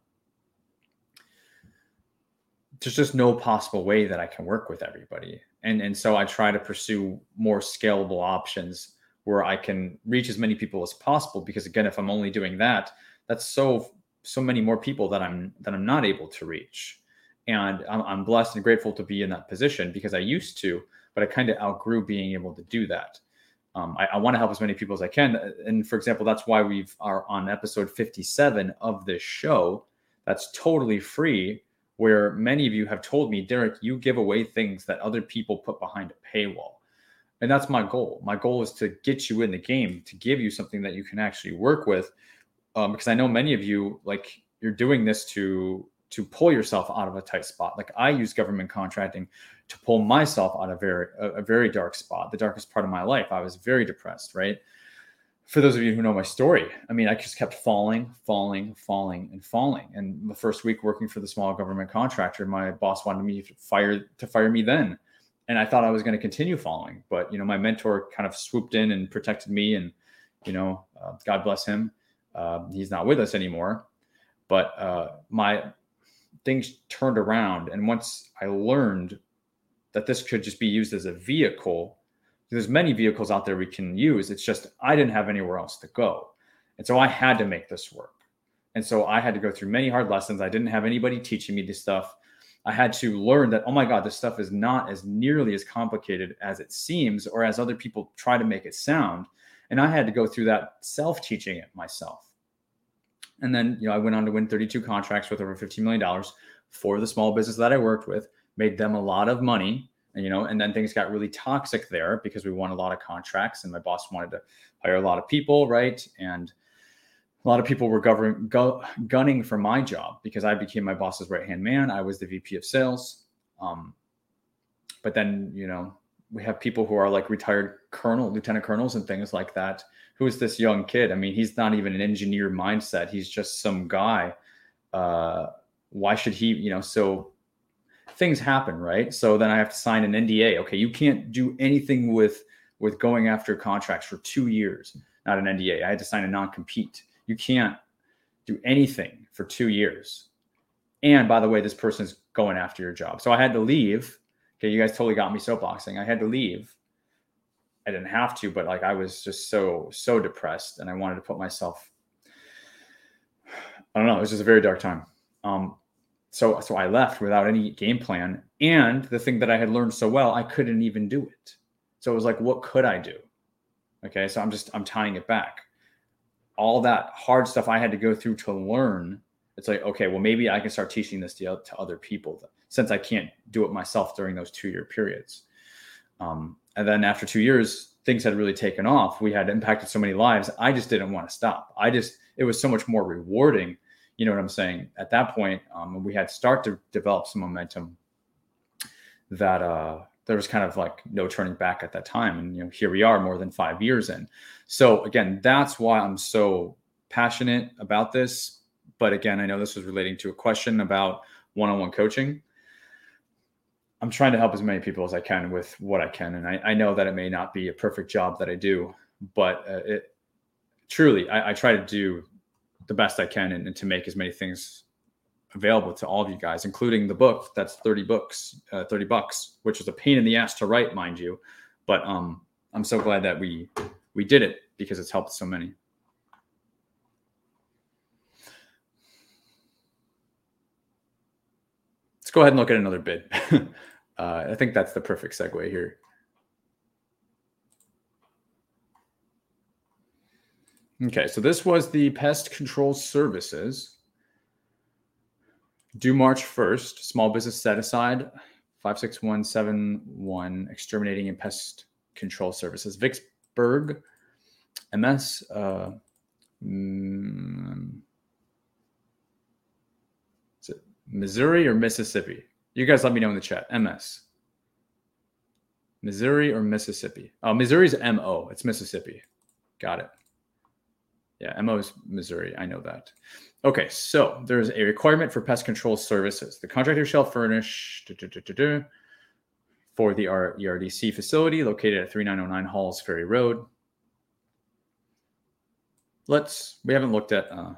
There's just no possible way that I can work with everybody. And, and so I try to pursue more scalable options where I can reach as many people as possible. Because again, if I'm only doing that, that's so, so many more people that I'm, that I'm not able to reach. And I'm, I'm blessed and grateful to be in that position, because I used to, but I kind of outgrew being able to do that. Um, I, I want to help as many people as I can. And for example, that's why we are on episode fifty-seven of this show. That's totally free, where many of you have told me, Derek, you give away things that other people put behind a paywall. And that's my goal. My goal is to get you in the game, to give you something that you can actually work with. Um, because I know many of you, like, you're doing this to, to pull yourself out of a tight spot. Like, I use government contracting to pull myself out of very, a, a very dark spot, the darkest part of my life. I was very depressed, right? For those of you who know my story, I mean, I just kept falling, falling, falling, and falling. And the first week working for the small government contractor, my boss wanted me to fire to fire me then. And I thought I was going to continue falling. But, you know, my mentor kind of swooped in and protected me. And, you know, uh, God bless him. Uh, he's not with us anymore. But uh, my things turned around. And once I learned that this could just be used as a vehicle, there's many vehicles out there we can use. It's just, I didn't have anywhere else to go. And so I had to make this work. And so I had to go through many hard lessons. I didn't have anybody teaching me this stuff. I had to learn that, oh my God, this stuff is not as nearly as complicated as it seems, or as other people try to make it sound. And I had to go through that self-teaching it myself. And then, you know, I went on to win thirty-two contracts worth over fifteen million dollars for the small business that I worked with, made them a lot of money. And, you know, and then things got really toxic there, because we won a lot of contracts and my boss wanted to hire a lot of people, right? And a lot of people were govern, go, gunning for my job, because I became my boss's right-hand man. I was the V P of sales. Um, but then, you know, we have people who are like retired colonel, lieutenant colonels and things like that. Who is this young kid? I mean, he's not even an engineer mindset. He's just some guy. Uh, why should he, you know, so... Things happen, right? So then I have to sign an N D A. Okay, you can't do anything with with going after contracts for two years, not an N D A. I had to sign a non-compete. You can't do anything for two years. And by the way, this person's going after your job. So I had to leave. Okay, you guys totally got me soapboxing. I had to leave. I didn't have to, but like I was just so, so depressed, and I wanted to put myself, I don't know, it was just a very dark time. Um, So, so I left without any game plan, and the thing that I had learned so well, I couldn't even do it. So it was like, what could I do? Okay. So I'm just, I'm tying it back. All that hard stuff I had to go through to learn. It's like, okay, well, maybe I can start teaching this to, to other people, since I can't do it myself during those two year periods. Um, and then after two years, things had really taken off. We had impacted so many lives. I just didn't want to stop. I just, it was so much more rewarding. You know what I'm saying? At that point, um, we had start to develop some momentum that uh, there was kind of like no turning back at that time. And, you know, here we are more than five years in. So again, that's why I'm so passionate about this. But again, I know this was relating to a question about one-on-one coaching. I'm trying to help as many people as I can with what I can. And I, I know that it may not be a perfect job that I do, but uh, it truly, I, I try to do the best I can, and, and to make as many things available to all of you guys, including the book. That's thirty books, uh, thirty bucks, which was a pain in the ass to write, mind you. But um, I'm so glad that we, we did it, because it's helped so many. Let's go ahead and look at another bid. uh, I think that's the perfect segue here. Okay, so this was the Pest Control Services. Due March first, small business set aside, five six one seven one, Exterminating and Pest Control Services, Vicksburg, M S, uh, mm, is it Missouri or Mississippi? You guys let me know in the chat. M S. Missouri or Mississippi? Oh, Missouri's M O. It's Mississippi. Got it. Yeah, M O is Missouri. I know that. Okay, so there's a requirement for pest control services. The contractor shall furnish do, do, do, do, do, for the E R D C facility located at thirty-nine oh nine Halls Ferry Road. Let's, we haven't looked at uh,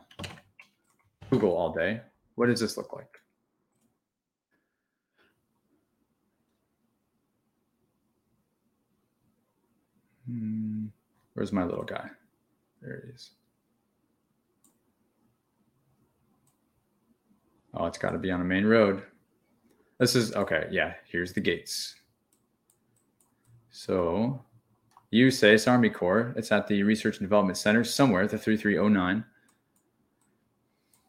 Google all day. What does this look like? Where's my little guy? There it is. Oh, it's got to be on a main road. This is, okay, yeah, here's the gates. So you say it's Army Corps. It's at the Research and Development Center somewhere at the thirty-three oh nine.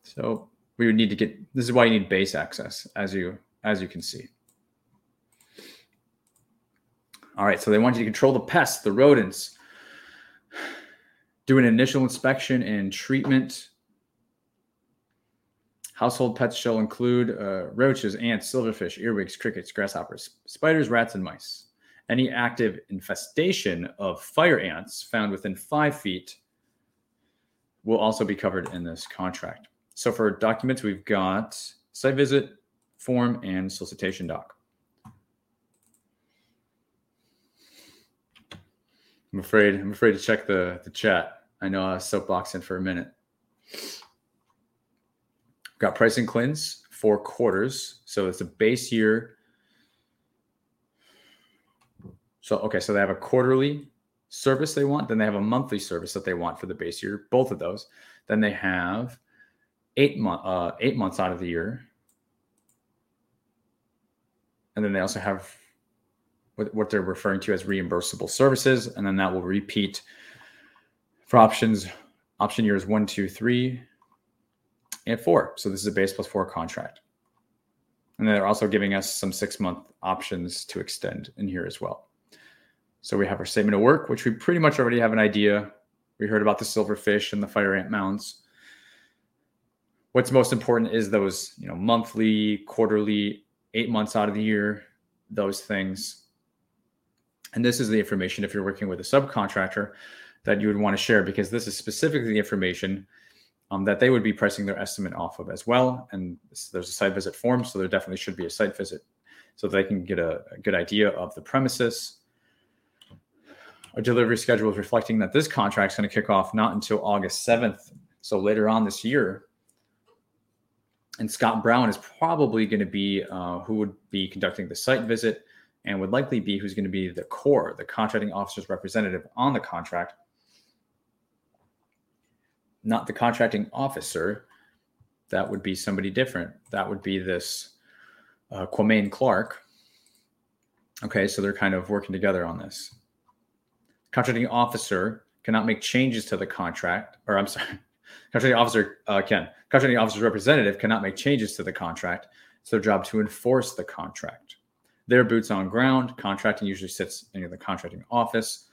So we would need to get, this is why you need base access, as you as you can see. All right, so they want you to control the pests, the rodents, do an initial inspection and treatment. Household pets shall include uh, roaches, ants, silverfish, earwigs, crickets, grasshoppers, spiders, rats, and mice. Any active infestation of fire ants found within five feet will also be covered in this contract. So for documents, we've got site visit, form, and solicitation doc. I'm afraid. I'm afraid to check the, the chat. I know I was soapboxing for a minute. Got pricing cleanse for quarters, so it's a base year. So okay, so they have a quarterly service they want, then they have a monthly service that they want for the base year. Both of those. Then they have eight month, uh, eight months out of the year, and then they also have what they're referring to as reimbursable services. And then that will repeat for options, option years one, two, three, and four. So this is a base plus four contract. And then they're also giving us some six month options to extend in here as well. So we have our statement of work, which we pretty much already have an idea. We heard about the silverfish and the fire ant mounds. What's most important is those, you know, monthly, quarterly, eight months out of the year, those things. And this is the information, if you're working with a subcontractor, that you would want to share, because this is specifically the information um, that they would be pricing their estimate off of as well. And this, there's a site visit form, so there definitely should be a site visit so they can get a, a good idea of the premises. Our delivery schedule is reflecting that this contract is going to kick off not until August seventh, so later on this year. And Scott Brown is probably going to be uh, who would be conducting the site visit, and would likely be who's going to be the core, the contracting officer's representative on the contract, not the contracting officer. That would be somebody different. That would be this uh, Quamein Clark. Okay, so they're kind of working together on this. Contracting officer cannot make changes to the contract, or I'm sorry, contracting officer uh, can. Contracting officer's representative cannot make changes to the contract. It's their job to enforce the contract. Their boots on ground. Contracting usually sits in the contracting office.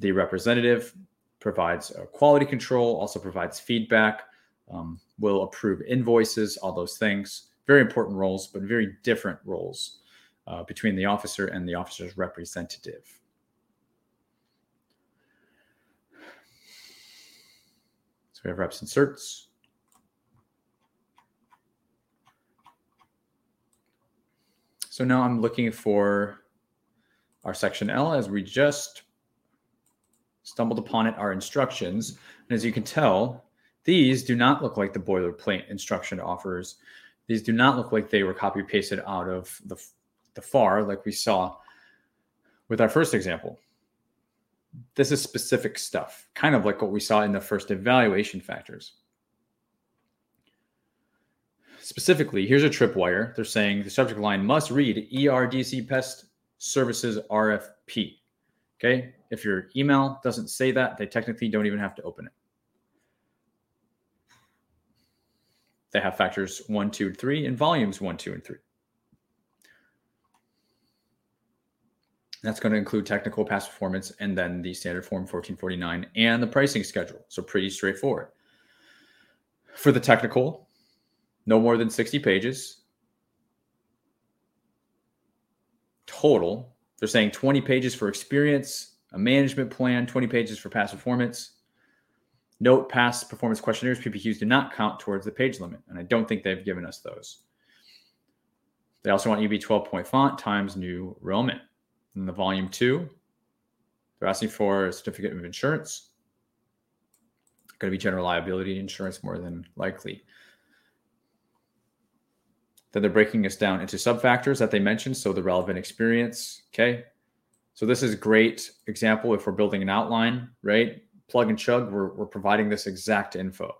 The representative provides quality control, also provides feedback, um, will approve invoices, all those things. Very important roles, but very different roles uh, between the officer and the officer's representative. So we have reps and certs. So now I'm looking for our section L, as we just stumbled upon it, our instructions. And as you can tell, these do not look like the boilerplate instruction offers. These do not look like they were copy pasted out of the, the F A R like we saw with our first example. This is specific stuff, kind of like what we saw in the first evaluation factors. Specifically, here's a tripwire. They're saying the subject line must read E R D C Pest Services R F P. Okay. If your email doesn't say that, they technically don't even have to open it. They have factors one, two, and three, and volumes one, two, and three. That's going to include technical past performance and then the standard form fourteen forty-nine and the pricing schedule. So pretty straightforward. For the technical, no more than sixty pages. Total, they're saying twenty pages for experience, a management plan, twenty pages for past performance. Note, past performance questionnaires, P P Qs, do not count towards the page limit. And I don't think they've given us those. They also want E B twelve point font times new Roman. In the volume two, they're asking for a certificate of insurance. Going to be general liability insurance more than likely. Then they're breaking us down into sub-factors that they mentioned. So the relevant experience, okay? So this is a great example if we're building an outline, right? Plug and chug, we're, we're providing this exact info.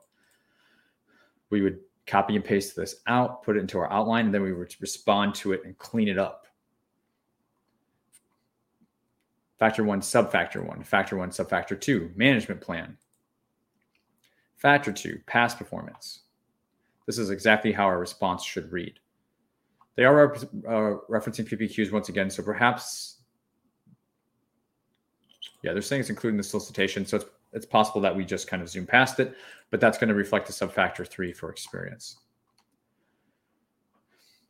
We would copy and paste this out, put it into our outline, and then we would respond to it and clean it up. Factor one, sub-factor one, factor one, sub-factor two, management plan. Factor two, past performance. This is exactly how our response should read. They are rep- uh, referencing P P Qs once again, so perhaps, yeah, they're saying it's including the solicitation, so it's it's possible that we just kind of zoom past it, but that's going to reflect the sub-factor three for experience.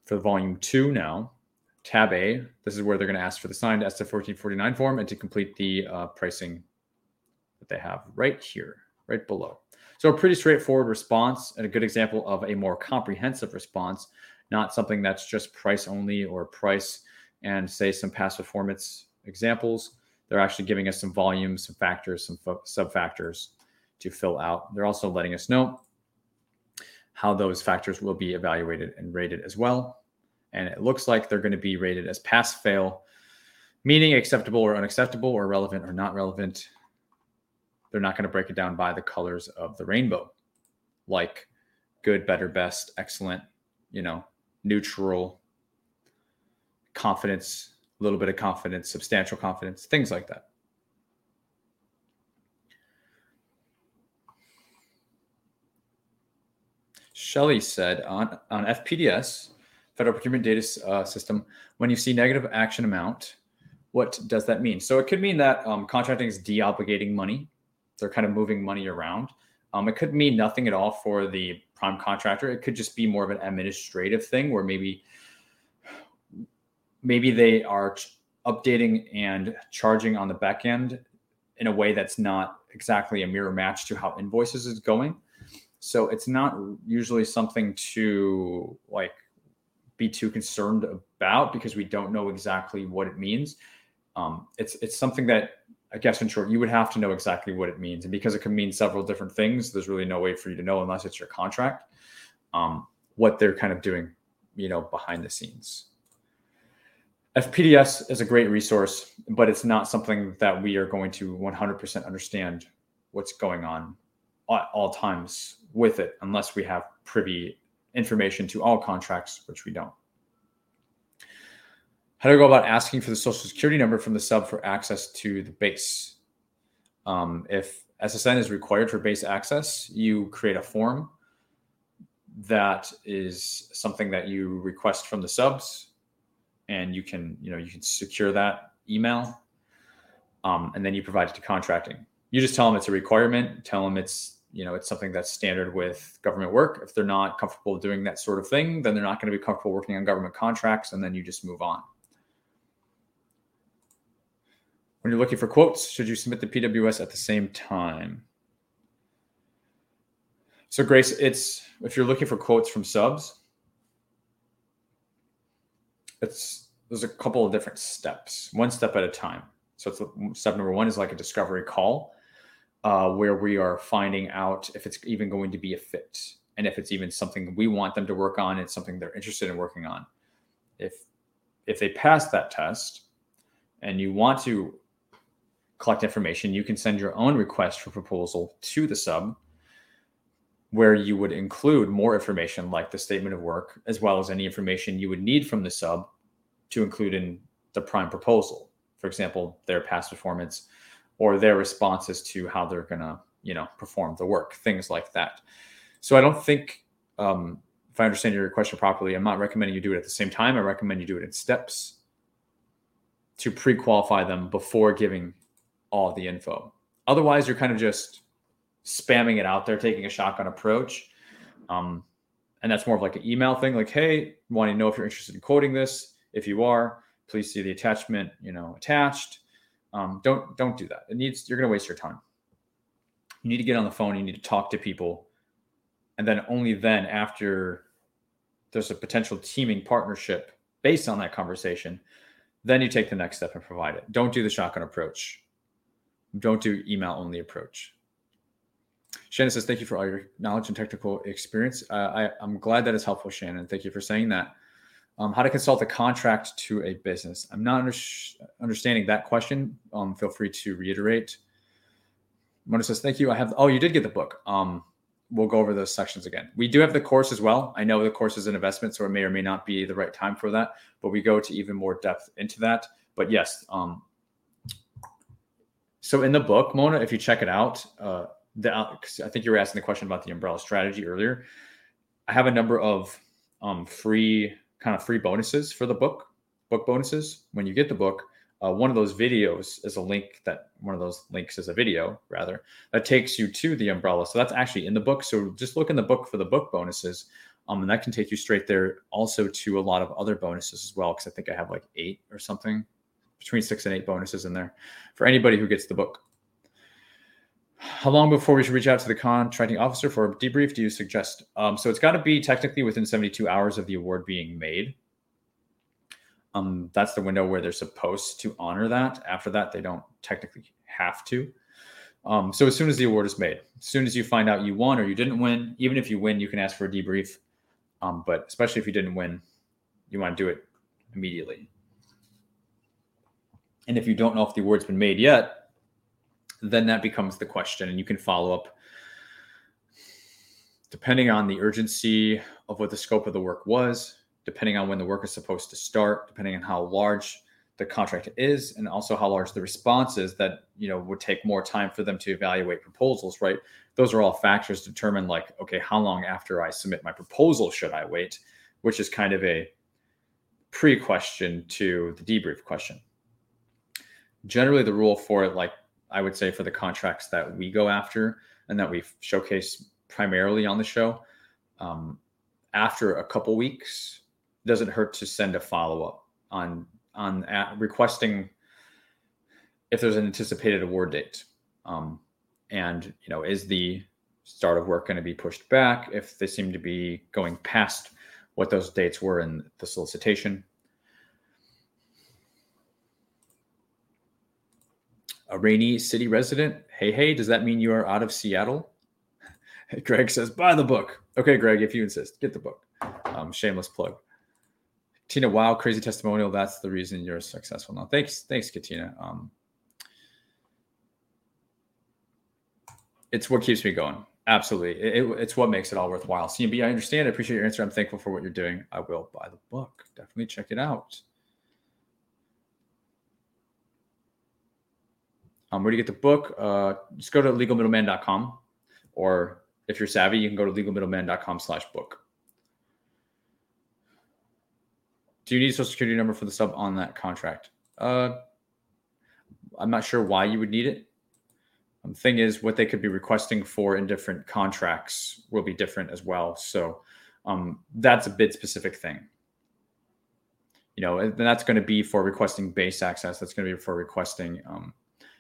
For volume two now, tab A, this is where they're going to ask for the signed S F fourteen forty-nine form and to complete the uh, pricing that they have right here, right below. So a pretty straightforward response and a good example of a more comprehensive response, not something that's just price only or price and say some past performance examples. They're actually giving us some volumes, some factors, some fo- sub-factors to fill out. They're also letting us know how those factors will be evaluated and rated as well. And it looks like they're going to be rated as pass-fail, meaning acceptable or unacceptable or relevant or not relevant. They're not going to break it down by the colors of the rainbow, like good, better, best, excellent, you know, neutral, confidence, a little bit of confidence, substantial confidence, things like that. Shelley said on, on F P D S, Federal Procurement Data uh, System, when you see negative action amount, what does that mean? So it could mean that um, contracting is deobligating money. They're kind of moving money around. Um, it could mean nothing at all for the prime contractor. It could just be more of an administrative thing where maybe maybe they are ch- updating and charging on the back end in a way that's not exactly a mirror match to how invoices is going. So it's not usually something to like be too concerned about because we don't know exactly what it means. Um, it's it's something that, I guess in short, you would have to know exactly what it means. And because it can mean several different things, there's really no way for you to know unless it's your contract, um, what they're kind of doing, you know, behind the scenes. F P D S is a great resource, but it's not something that we are going to one hundred percent understand what's going on at all times with it, unless we have privy information to all contracts, which we don't. How do I go about asking for the social security number from the sub for access to the base? Um, if S S N is required for base access, you create a form that is something that you request from the subs, and you can, you know, you can secure that email, um, and then you provide it to contracting. You just tell them it's a requirement. Tell them it's, you know, it's something that's standard with government work. If they're not comfortable doing that sort of thing, then they're not going to be comfortable working on government contracts, and then you just move on. When you're looking for quotes, should you submit the P W S at the same time? So Grace, it's, if you're looking for quotes from subs, it's, there's a couple of different steps, one step at a time. So it's, step number one is like a discovery call uh, where we are finding out if it's even going to be a fit and if it's even something we want them to work on and something they're interested in working on. If, if they pass that test and you want to collect information, you can send your own request for proposal to the sub where you would include more information like the statement of work, as well as any information you would need from the sub to include in the prime proposal. For example, their past performance or their responses to how they're going to, you know, perform the work, things like that. So I don't think, um, if I understand your question properly, I'm not recommending you do it at the same time. I recommend you do it in steps. to pre-qualify them before giving all the info. Otherwise, you're kind of just spamming it out there, taking a shotgun approach. Um, and that's more of like an email thing, like, hey, want to know if you're interested in quoting this. If you are, please see the attachment, you know, attached. Um, don't don't do that. It needs, you're going to waste your time. You need to get on the phone. You need to talk to people. And then only then, after there's a potential teaming partnership based on that conversation, then you take the next step and provide it. Don't do the shotgun approach. Don't do email only approach. Shannon says, thank you for all your knowledge and technical experience. Uh, I, I'm glad that is helpful, Shannon. Thank you for saying that. Um, how to consult a contract to a business. I'm not under- understanding that question. Um, feel free to reiterate. Mona says, thank you. I have, oh, you did get the book. Um, we'll go over those sections again. We do have the course as well. I know the course is an investment, so it may or may not be the right time for that, but we go to even more depth into that. But yes. Um, so in the book, Mona, if you check it out, uh, the, I think you were asking the question about the umbrella strategy earlier. I have a number of um, free kind of free bonuses for the book, book bonuses. When you get the book, uh, one of those videos is a link that one of those links is a video rather that takes you to the umbrella. So that's actually in the book. So just look in the book for the book bonuses. Um, and that can take you straight there also to a lot of other bonuses as well. Cause I think I have like eight or something, between six and eight bonuses in there for anybody who gets the book. How long before we should reach out to the contracting officer for a debrief do you suggest? Um, so it's got to be technically within seventy-two hours of the award being made. Um, that's the window where they're supposed to honor that. After that, they don't technically have to. Um, so as soon as the award is made, as soon as you find out you won or you didn't win, even if you win, you can ask for a debrief. Um, but especially if you didn't win, you want to do it immediately. And if you don't know if the award's been made yet, then that becomes the question, and you can follow up depending on the urgency of what the scope of the work was, depending on when the work is supposed to start, depending on how large the contract is, and also how large the response is that, you know, would take more time for them to evaluate proposals, right? Those are all factors to determine like, okay, how long after I submit my proposal should I wait, which is kind of a pre-question to the debrief question. Generally, the rule for it, like, I would say for the contracts that we go after and that we showcase primarily on the show, um, after a couple weeks, it doesn't hurt to send a follow-up on on at requesting if there's an anticipated award date. Um, and, you know, is the start of work going to be pushed back if they seem to be going past what those dates were in the solicitation? A rainy city resident. Hey, hey, does that mean you are out of Seattle? Greg says, buy the book. Okay, Greg, if you insist, get the book. Um, shameless plug. Katina, wow, crazy testimonial. That's the reason you're successful now. Thanks, thanks, Katina. Um, it's what keeps me going. Absolutely. It, it, it's what makes it all worthwhile. C M B, I understand. I appreciate your answer. I'm thankful for what you're doing. I will buy the book. Definitely check it out. Um, where do you get the book? Uh, just go to legal middleman dot com, or if you're savvy, you can go to legal middleman dot com slash book. Do you need a social security number for the sub on that contract? Uh, I'm not sure why you would need it. Um, the thing is, what they could be requesting for in different contracts will be different as well. So um, that's a bid specific thing. You know, and that's going to be for requesting base access. That's going to be for requesting... Um,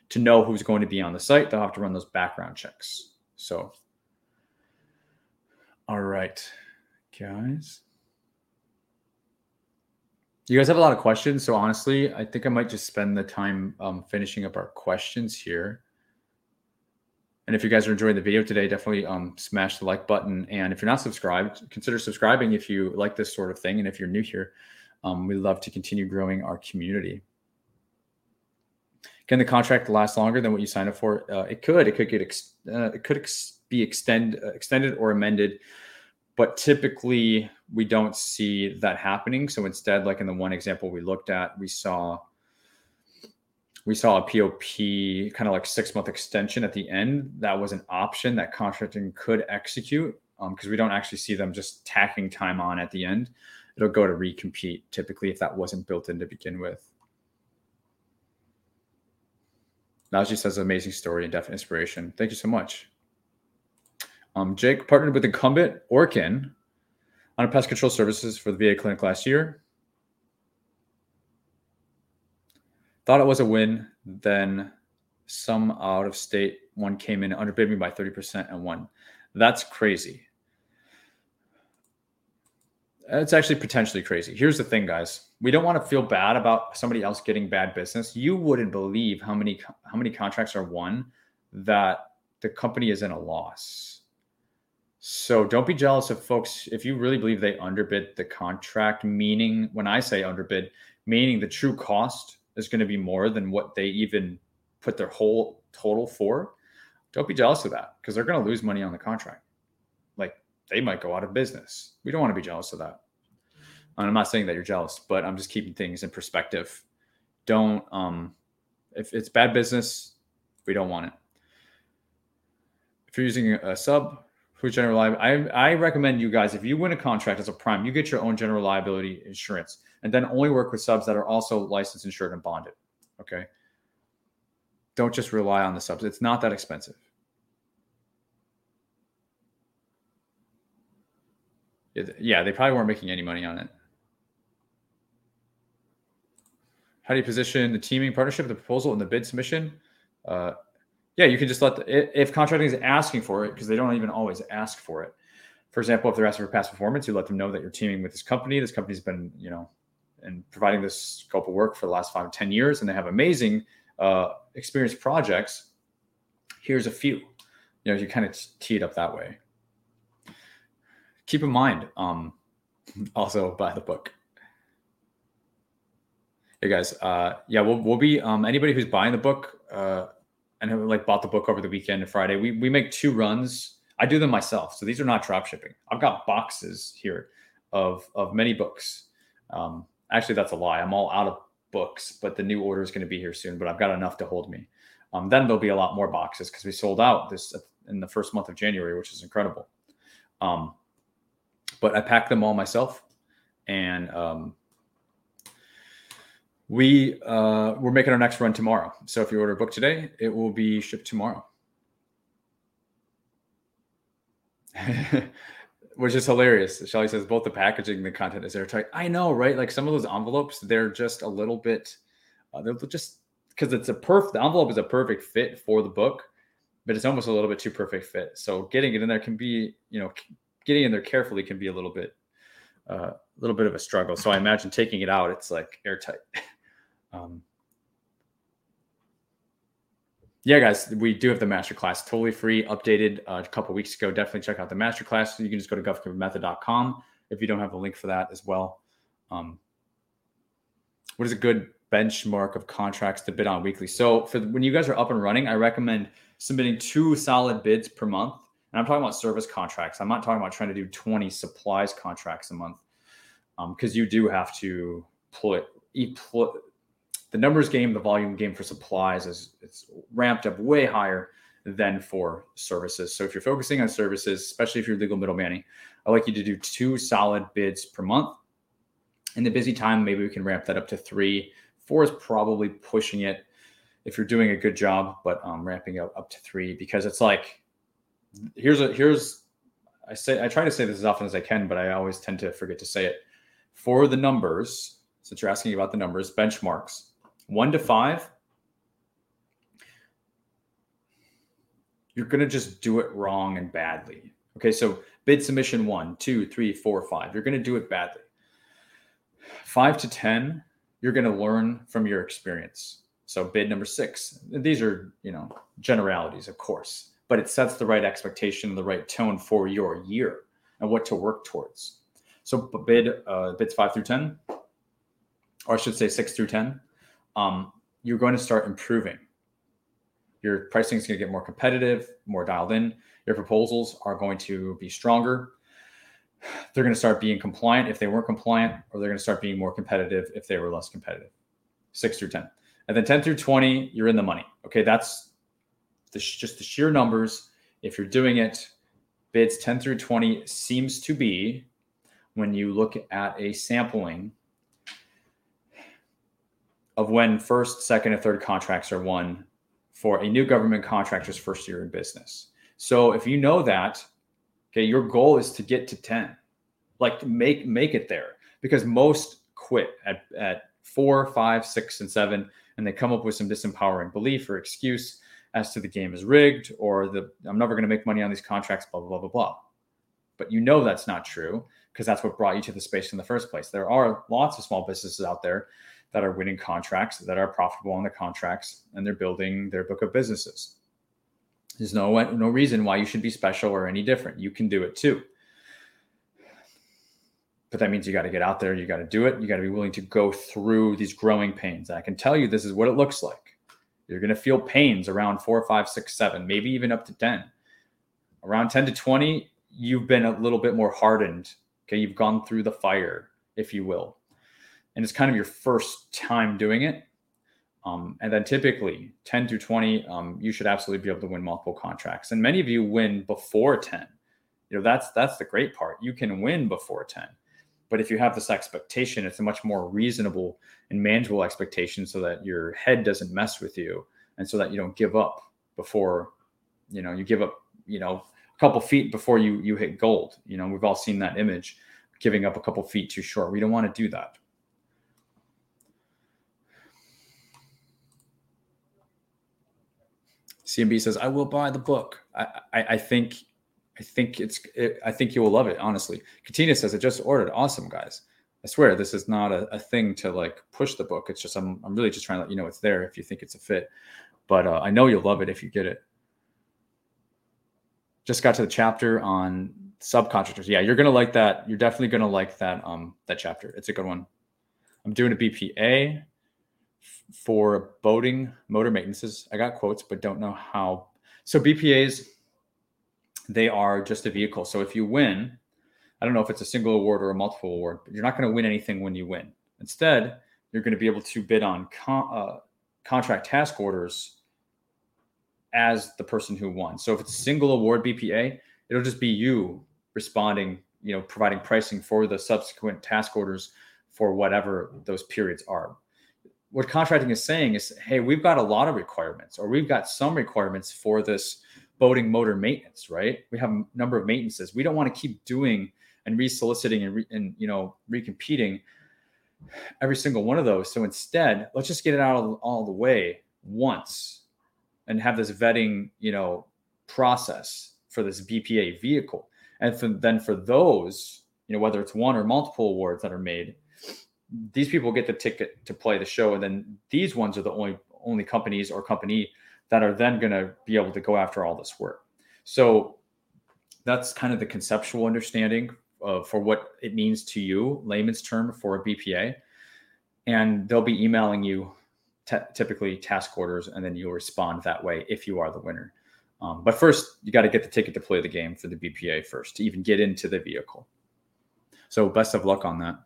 to know who's going to be on the site, they'll have to run those background checks. So, all right, guys. You guys have a lot of questions. So honestly, I think I might just spend the time um, finishing up our questions here. And if you guys are enjoying the video today, definitely um, smash the like button. And if you're not subscribed, consider subscribing if you like this sort of thing. And if you're new here, um, we love to continue growing our community. Can the contract last longer than what you signed up for? Uh, it could. It could get. Ex- uh, it could ex- be extend, uh, extended or amended, but typically we don't see that happening. So instead, like in the one example we looked at, we saw we saw a P O P kind of like six month extension at the end. That was an option that contracting could execute because um, we don't actually see them just tacking time on at the end. It'll go to recompete typically if that wasn't built in to begin with. Najee says amazing story and definite inspiration. Thank you so much. Um, Jake partnered with incumbent Orkin on pest control services for the V A clinic last year. Thought it was a win. Then some out of state one came in, underbid me by thirty percent and won. That's crazy. It's actually potentially crazy. Here's the thing, guys. We don't want to feel bad about somebody else getting bad business. You wouldn't believe how many how many contracts are won that the company is in a loss. So don't be jealous of folks if you really believe they underbid the contract, meaning when I say underbid, meaning the true cost is going to be more than what they even put their whole total for. Don't be jealous of that because they're going to lose money on the contract. Like they might go out of business. We don't want to be jealous of that. And I'm not saying that you're jealous, but I'm just keeping things in perspective. Don't, um, if it's bad business, we don't want it. If you're using a sub, who's general liability, I, I recommend you guys, if you win a contract as a prime, you get your own general liability insurance and then only work with subs that are also licensed, insured, and bonded. Okay. Don't just rely on the subs. It's not that expensive. Yeah, they probably weren't making any money on it. How do you position the teaming partnership, the proposal, and the bid submission? Uh, yeah, you can just let the, if contracting is asking for it, because they don't even always ask for it. For example, if they're asking for past performance, you let them know that you're teaming with this company. This company's been, you know, and providing this scope of work for the last five, ten years, and they have amazing uh, experienced projects. Here's a few. You know, you kind of tee it up that way. Keep in mind, um, also buy the book. Hey guys, uh, yeah, we'll we'll be um, anybody who's buying the book uh, and who like bought the book over the weekend and Friday. We we make two runs. I do them myself, so these are not drop shipping. I've got boxes here of of many books. Um, actually, that's a lie. I'm all out of books, but the new order is going to be here soon. But I've got enough to hold me. Um, then there'll be a lot more boxes because we sold out this in the first month of January, which is incredible. Um, But I pack them all myself, and um, we uh, we're making our next run tomorrow. So if you order a book today, it will be shipped tomorrow, which is hilarious. Shelly says both the packaging and the content is airtight. I know, right? Like some of those envelopes, they're just a little bit. Uh, they're just because it's a perf. The envelope is a perfect fit for the book, but it's almost a little bit too perfect fit. So getting it in there can be, you know. Getting in there carefully can be a little bit, a uh, little bit of a struggle. So I imagine taking it out, it's like airtight. um, yeah, guys, we do have the masterclass, totally free, updated uh, a couple weeks ago. Definitely check out the masterclass. You can just go to gov kid method dot com if you don't have the link for that as well. Um, what is a good benchmark of contracts to bid on weekly? So for the, when you guys are up and running, I recommend submitting two solid bids per month. And I'm talking about service contracts. I'm not talking about trying to do twenty supplies contracts a month because um, you do have to put the numbers game, the volume game for supplies is it's ramped up way higher than for services. So if you're focusing on services, especially if you're legal middleman, I like you to do two solid bids per month. In the busy time, maybe we can ramp that up to three. Four is probably pushing it if you're doing a good job, but um, ramping up up to three because it's like, Here's a here's I say I try to say this as often as I can, but I always tend to forget to say it. For the numbers, since you're asking about the numbers, benchmarks one to five, you're gonna just do it wrong and badly. Okay, so bid submission one, two, three, four, five, you're gonna do it badly. Five to ten, you're gonna learn from your experience. So bid number six, these are you know generalities, of course. But it sets the right expectation and the right tone for your year and what to work towards. So bid uh, bids five through ten, or I should say six through ten, um, you're going to start improving. Your pricing is going to get more competitive, more dialed in. Your proposals are going to be stronger. They're going to start being compliant if they weren't compliant, or they're going to start being more competitive if they were less competitive. Six through ten. And then ten through twenty, you're in the money. Okay, that's The sh- just the sheer numbers. If you're doing it, bids ten through twenty seems to be, when you look at a sampling of when first, second, and third contracts are won for a new government contractor's first year in business. So if you know that, okay, your goal is to get to ten, like make make it there, because most quit at, at four, five, six, and seven, and they come up with some disempowering belief or excuse as to the game is rigged, or the I'm never going to make money on these contracts, blah, blah, blah, blah. But you know that's not true, because that's what brought you to the space in the first place. There are lots of small businesses out there that are winning contracts, that are profitable on the contracts, and they're building their book of businesses. There's no, no reason why you should be special or any different. You can do it too. But that means you got to get out there. You got to do it. You got to be willing to go through these growing pains. And I can tell you, this is what it looks like. You're going to feel pains around four, five, six, seven, maybe even up to ten. Around ten to twenty, you've been a little bit more hardened. Okay. You've gone through the fire, if you will. And it's kind of your first time doing it. Um, and then typically ten through twenty, um, you should absolutely be able to win multiple contracts. And many of you win before ten. You know, that's, that's the great part. You can win before ten, but if you have this expectation, it's a much more reasonable and manageable expectation, so that your head doesn't mess with you, and so that you don't give up before, you know, you give up, you know, a couple feet before you, you hit gold. You know, we've all seen that image, giving up a couple feet too short. We don't want to do that. C M B says, I will buy the book. I, I, I think, I think it's, it, I think you will love it. Honestly. Katina says, I just ordered. Awesome, guys. I swear this is not a, a thing to like push the book. It's just, I'm, I'm really just trying to let you know it's there if you think it's a fit, but uh, I know you'll love it if you get it. Just got to the chapter on subcontractors. Yeah. You're going to like that. You're definitely going to like that. Um, that chapter. It's a good one. I'm doing a B P A for boating motor maintenances. I got quotes, but don't know how. So B P As, they are just a vehicle. So if you win, I don't know if it's a single award or a multiple award, but you're not going to win anything when you win. Instead, you're going to be able to bid on con- uh, contract task orders as the person who won. So if it's a single award B P A, it'll just be you responding, you know, providing pricing for the subsequent task orders for whatever those periods are. What contracting is saying is, hey, we've got a lot of requirements, or we've got some requirements for this boating motor maintenance, right? We have a number of maintenances. We don't want to keep doing and re-soliciting and, re- and you know, recompeting every single one of those. So instead, let's just get it out all, all the way once and have this vetting, you know, process for this B P A vehicle. And for, then for those, you know, whether it's one or multiple awards that are made, these people get the ticket to play the show. And then these ones are the only, only companies or company that are then going to be able to go after all this work. So that's kind of the conceptual understanding of, for what it means to you, layman's term, for a B P A. And they'll be emailing you t- typically task orders, and then you'll respond that way if you are the winner. Um, but first, you got to get the ticket to play the game for the B P A first, to even get into the vehicle. So best of luck on that.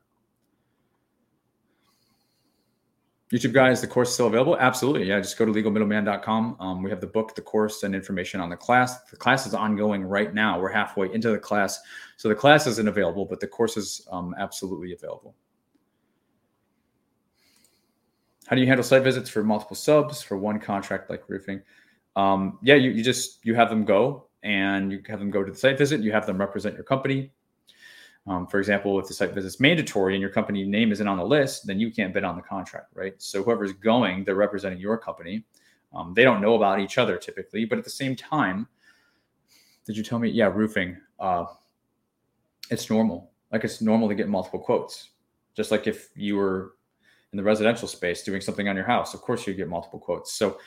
YouTube guys, the course is still available? Absolutely. Yeah, just go to legal middleman dot com. Um, we have the book, the course, and information on the class. The class is ongoing right now. We're halfway into the class. So the class isn't available, but the course is um, absolutely available. How do you handle site visits for multiple subs for one contract like roofing? Um, yeah, you, you just, you have them go and you have them go to the site visit. You have them represent your company. Um, for example, if the site visit is mandatory and your company name isn't on the list, then you can't bid on the contract, right? So whoever's going, they're representing your company. Um, they don't know about each other typically, but at the same time, did you tell me? Yeah, roofing. Uh, it's normal. Like it's normal to get multiple quotes. Just like if you were in the residential space doing something on your house, of course you get multiple quotes. So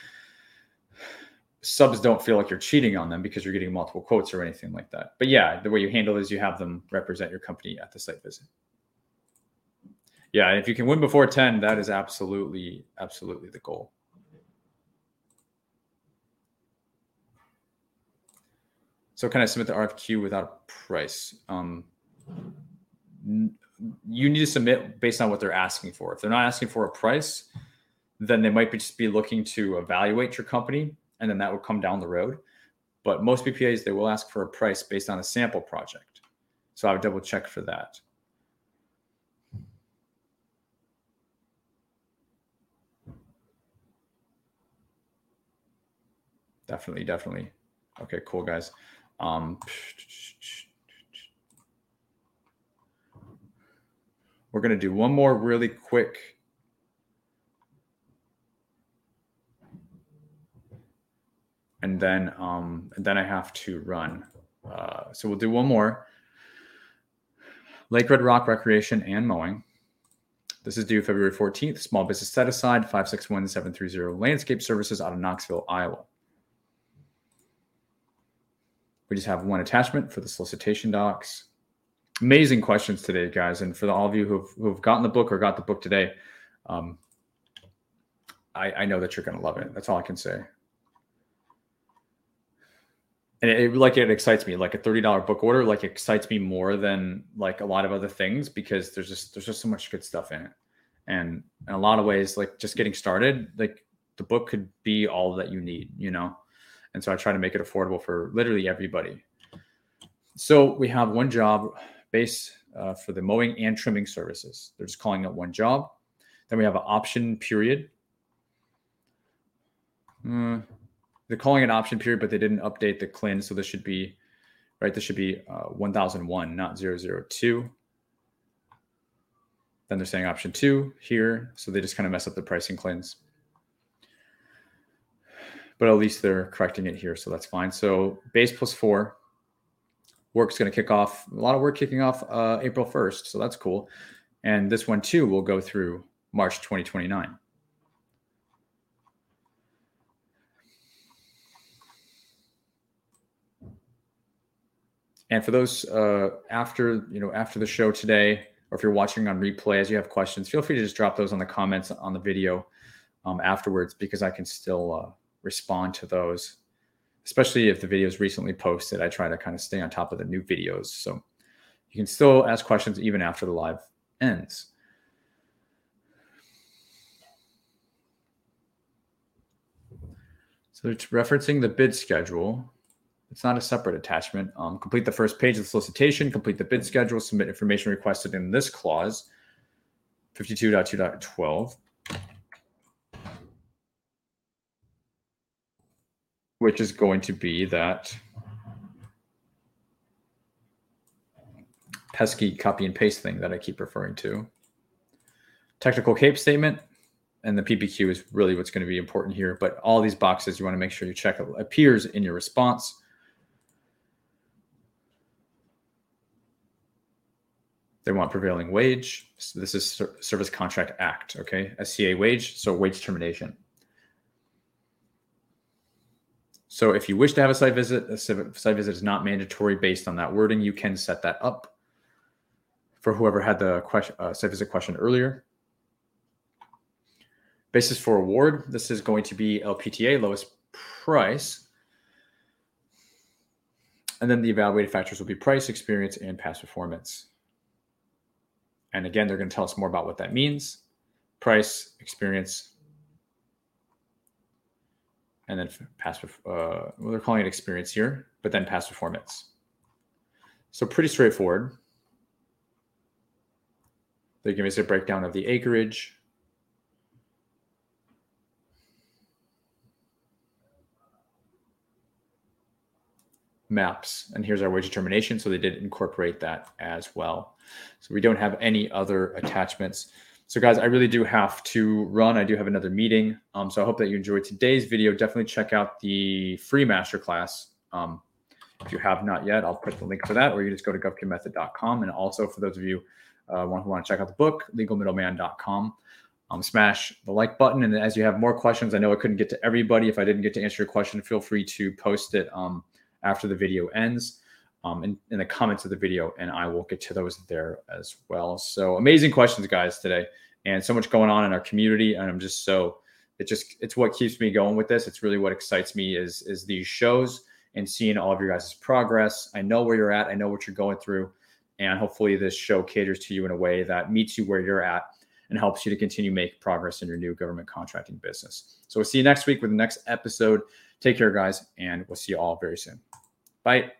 subs don't feel like you're cheating on them because you're getting multiple quotes or anything like that. But yeah, the way you handle it is you have them represent your company at the site visit. Yeah. And if you can win before ten, that is absolutely, absolutely the goal. So can I submit the R F Q without a price? Um, you need to submit based on what they're asking for. If they're not asking for a price, then they might be just be looking to evaluate your company. And then that would come down the road. But most B P As, they will ask for a price based on a sample project. So I would double check for that. Definitely, definitely. Okay, cool, guys. Um, we're going to do one more really quick. And then, um, and then I have to run. Uh, so we'll do one more. Lake Red Rock Recreation and Mowing. This is due February fourteenth. Small business set aside five six one seven three zero Landscape Services out of Knoxville, Iowa. We just have one attachment for the solicitation docs. Amazing questions today, guys. And for the, all of you who've, who've gotten the book or got the book today, um, I, I know that you're going to love it. That's all I can say. And it, like, it excites me. Like a thirty dollar book order, like, excites me more than like a lot of other things, because there's just, there's just so much good stuff in it. And in a lot of ways, like, just getting started, like, the book could be all that you need, you know? And so I try to make it affordable for literally everybody. So we have one job base uh, for the mowing and trimming services. They're just calling it one job. Then we have an option period. Mm. They're calling it option period, but they didn't update the C L I N. So this should be, right, this should be uh, one thousand one, not zero zero two. Then they're saying option two here. So they just kind of mess up the pricing C L I Ns. But at least they're correcting it here, so that's fine. So base plus four. Work's going to kick off, a lot of work kicking off uh, April first, so that's cool. And this one, too, will go through March twenty twenty-nine. And for those uh, after, you know, after the show today, or if you're watching on replay, as you have questions, feel free to just drop those on the comments on the video um, afterwards, because I can still uh, respond to those, especially if the video is recently posted. I try to kind of stay on top of the new videos. So you can still ask questions even after the live ends. So it's referencing the bid schedule. It's not a separate attachment. Um, complete the first page of the solicitation, complete the bid schedule, submit information requested in this clause, fifty-two point two point twelve. Which is going to be that pesky copy and paste thing that I keep referring to. Technical CAPE statement and the P P Q is really what's going to be important here. But all these boxes you want to make sure you check appears in your response. They want prevailing wage. So this is Service Contract Act, okay? S C A wage, so wage termination. So if you wish to have a site visit, a site visit is not mandatory based on that wording. You can set that up for whoever had the question, uh, site visit question earlier. Basis for award. This is going to be L P T A, lowest price. And then the evaluated factors will be price, experience, and past performance. And again, they're going to tell us more about what that means. Price, experience, and then past, uh, well, they're calling it experience here, but then past performance. So pretty straightforward. They give us a breakdown of the acreage. Maps, and here's our wage determination. So they did incorporate that as well. So we don't have any other attachments. So guys, I really do have to run. I do have another meeting. Um, so I hope that you enjoyed today's video. Definitely check out the free masterclass. Um, if you have not yet, I'll put the link for that, or you just go to gov kid method dot com. And also for those of you uh, who want to check out the book, legal middleman dot com, um, smash the like button. And as you have more questions, I know I couldn't get to everybody. If I didn't get to answer your question, feel free to post it um, after the video ends. Um, in, in the comments of the video, and I will get to those there as well. So amazing questions, guys, today, and so much going on in our community. And I'm just so it just it's what keeps me going with this. It's really what excites me is is these shows and seeing all of your guys' progress. I know where you're at. I know what you're going through, and hopefully this show caters to you in a way that meets you where you're at and helps you to continue make progress in your new government contracting business. So we'll see you next week with the next episode. Take care, guys, and we'll see you all very soon. Bye.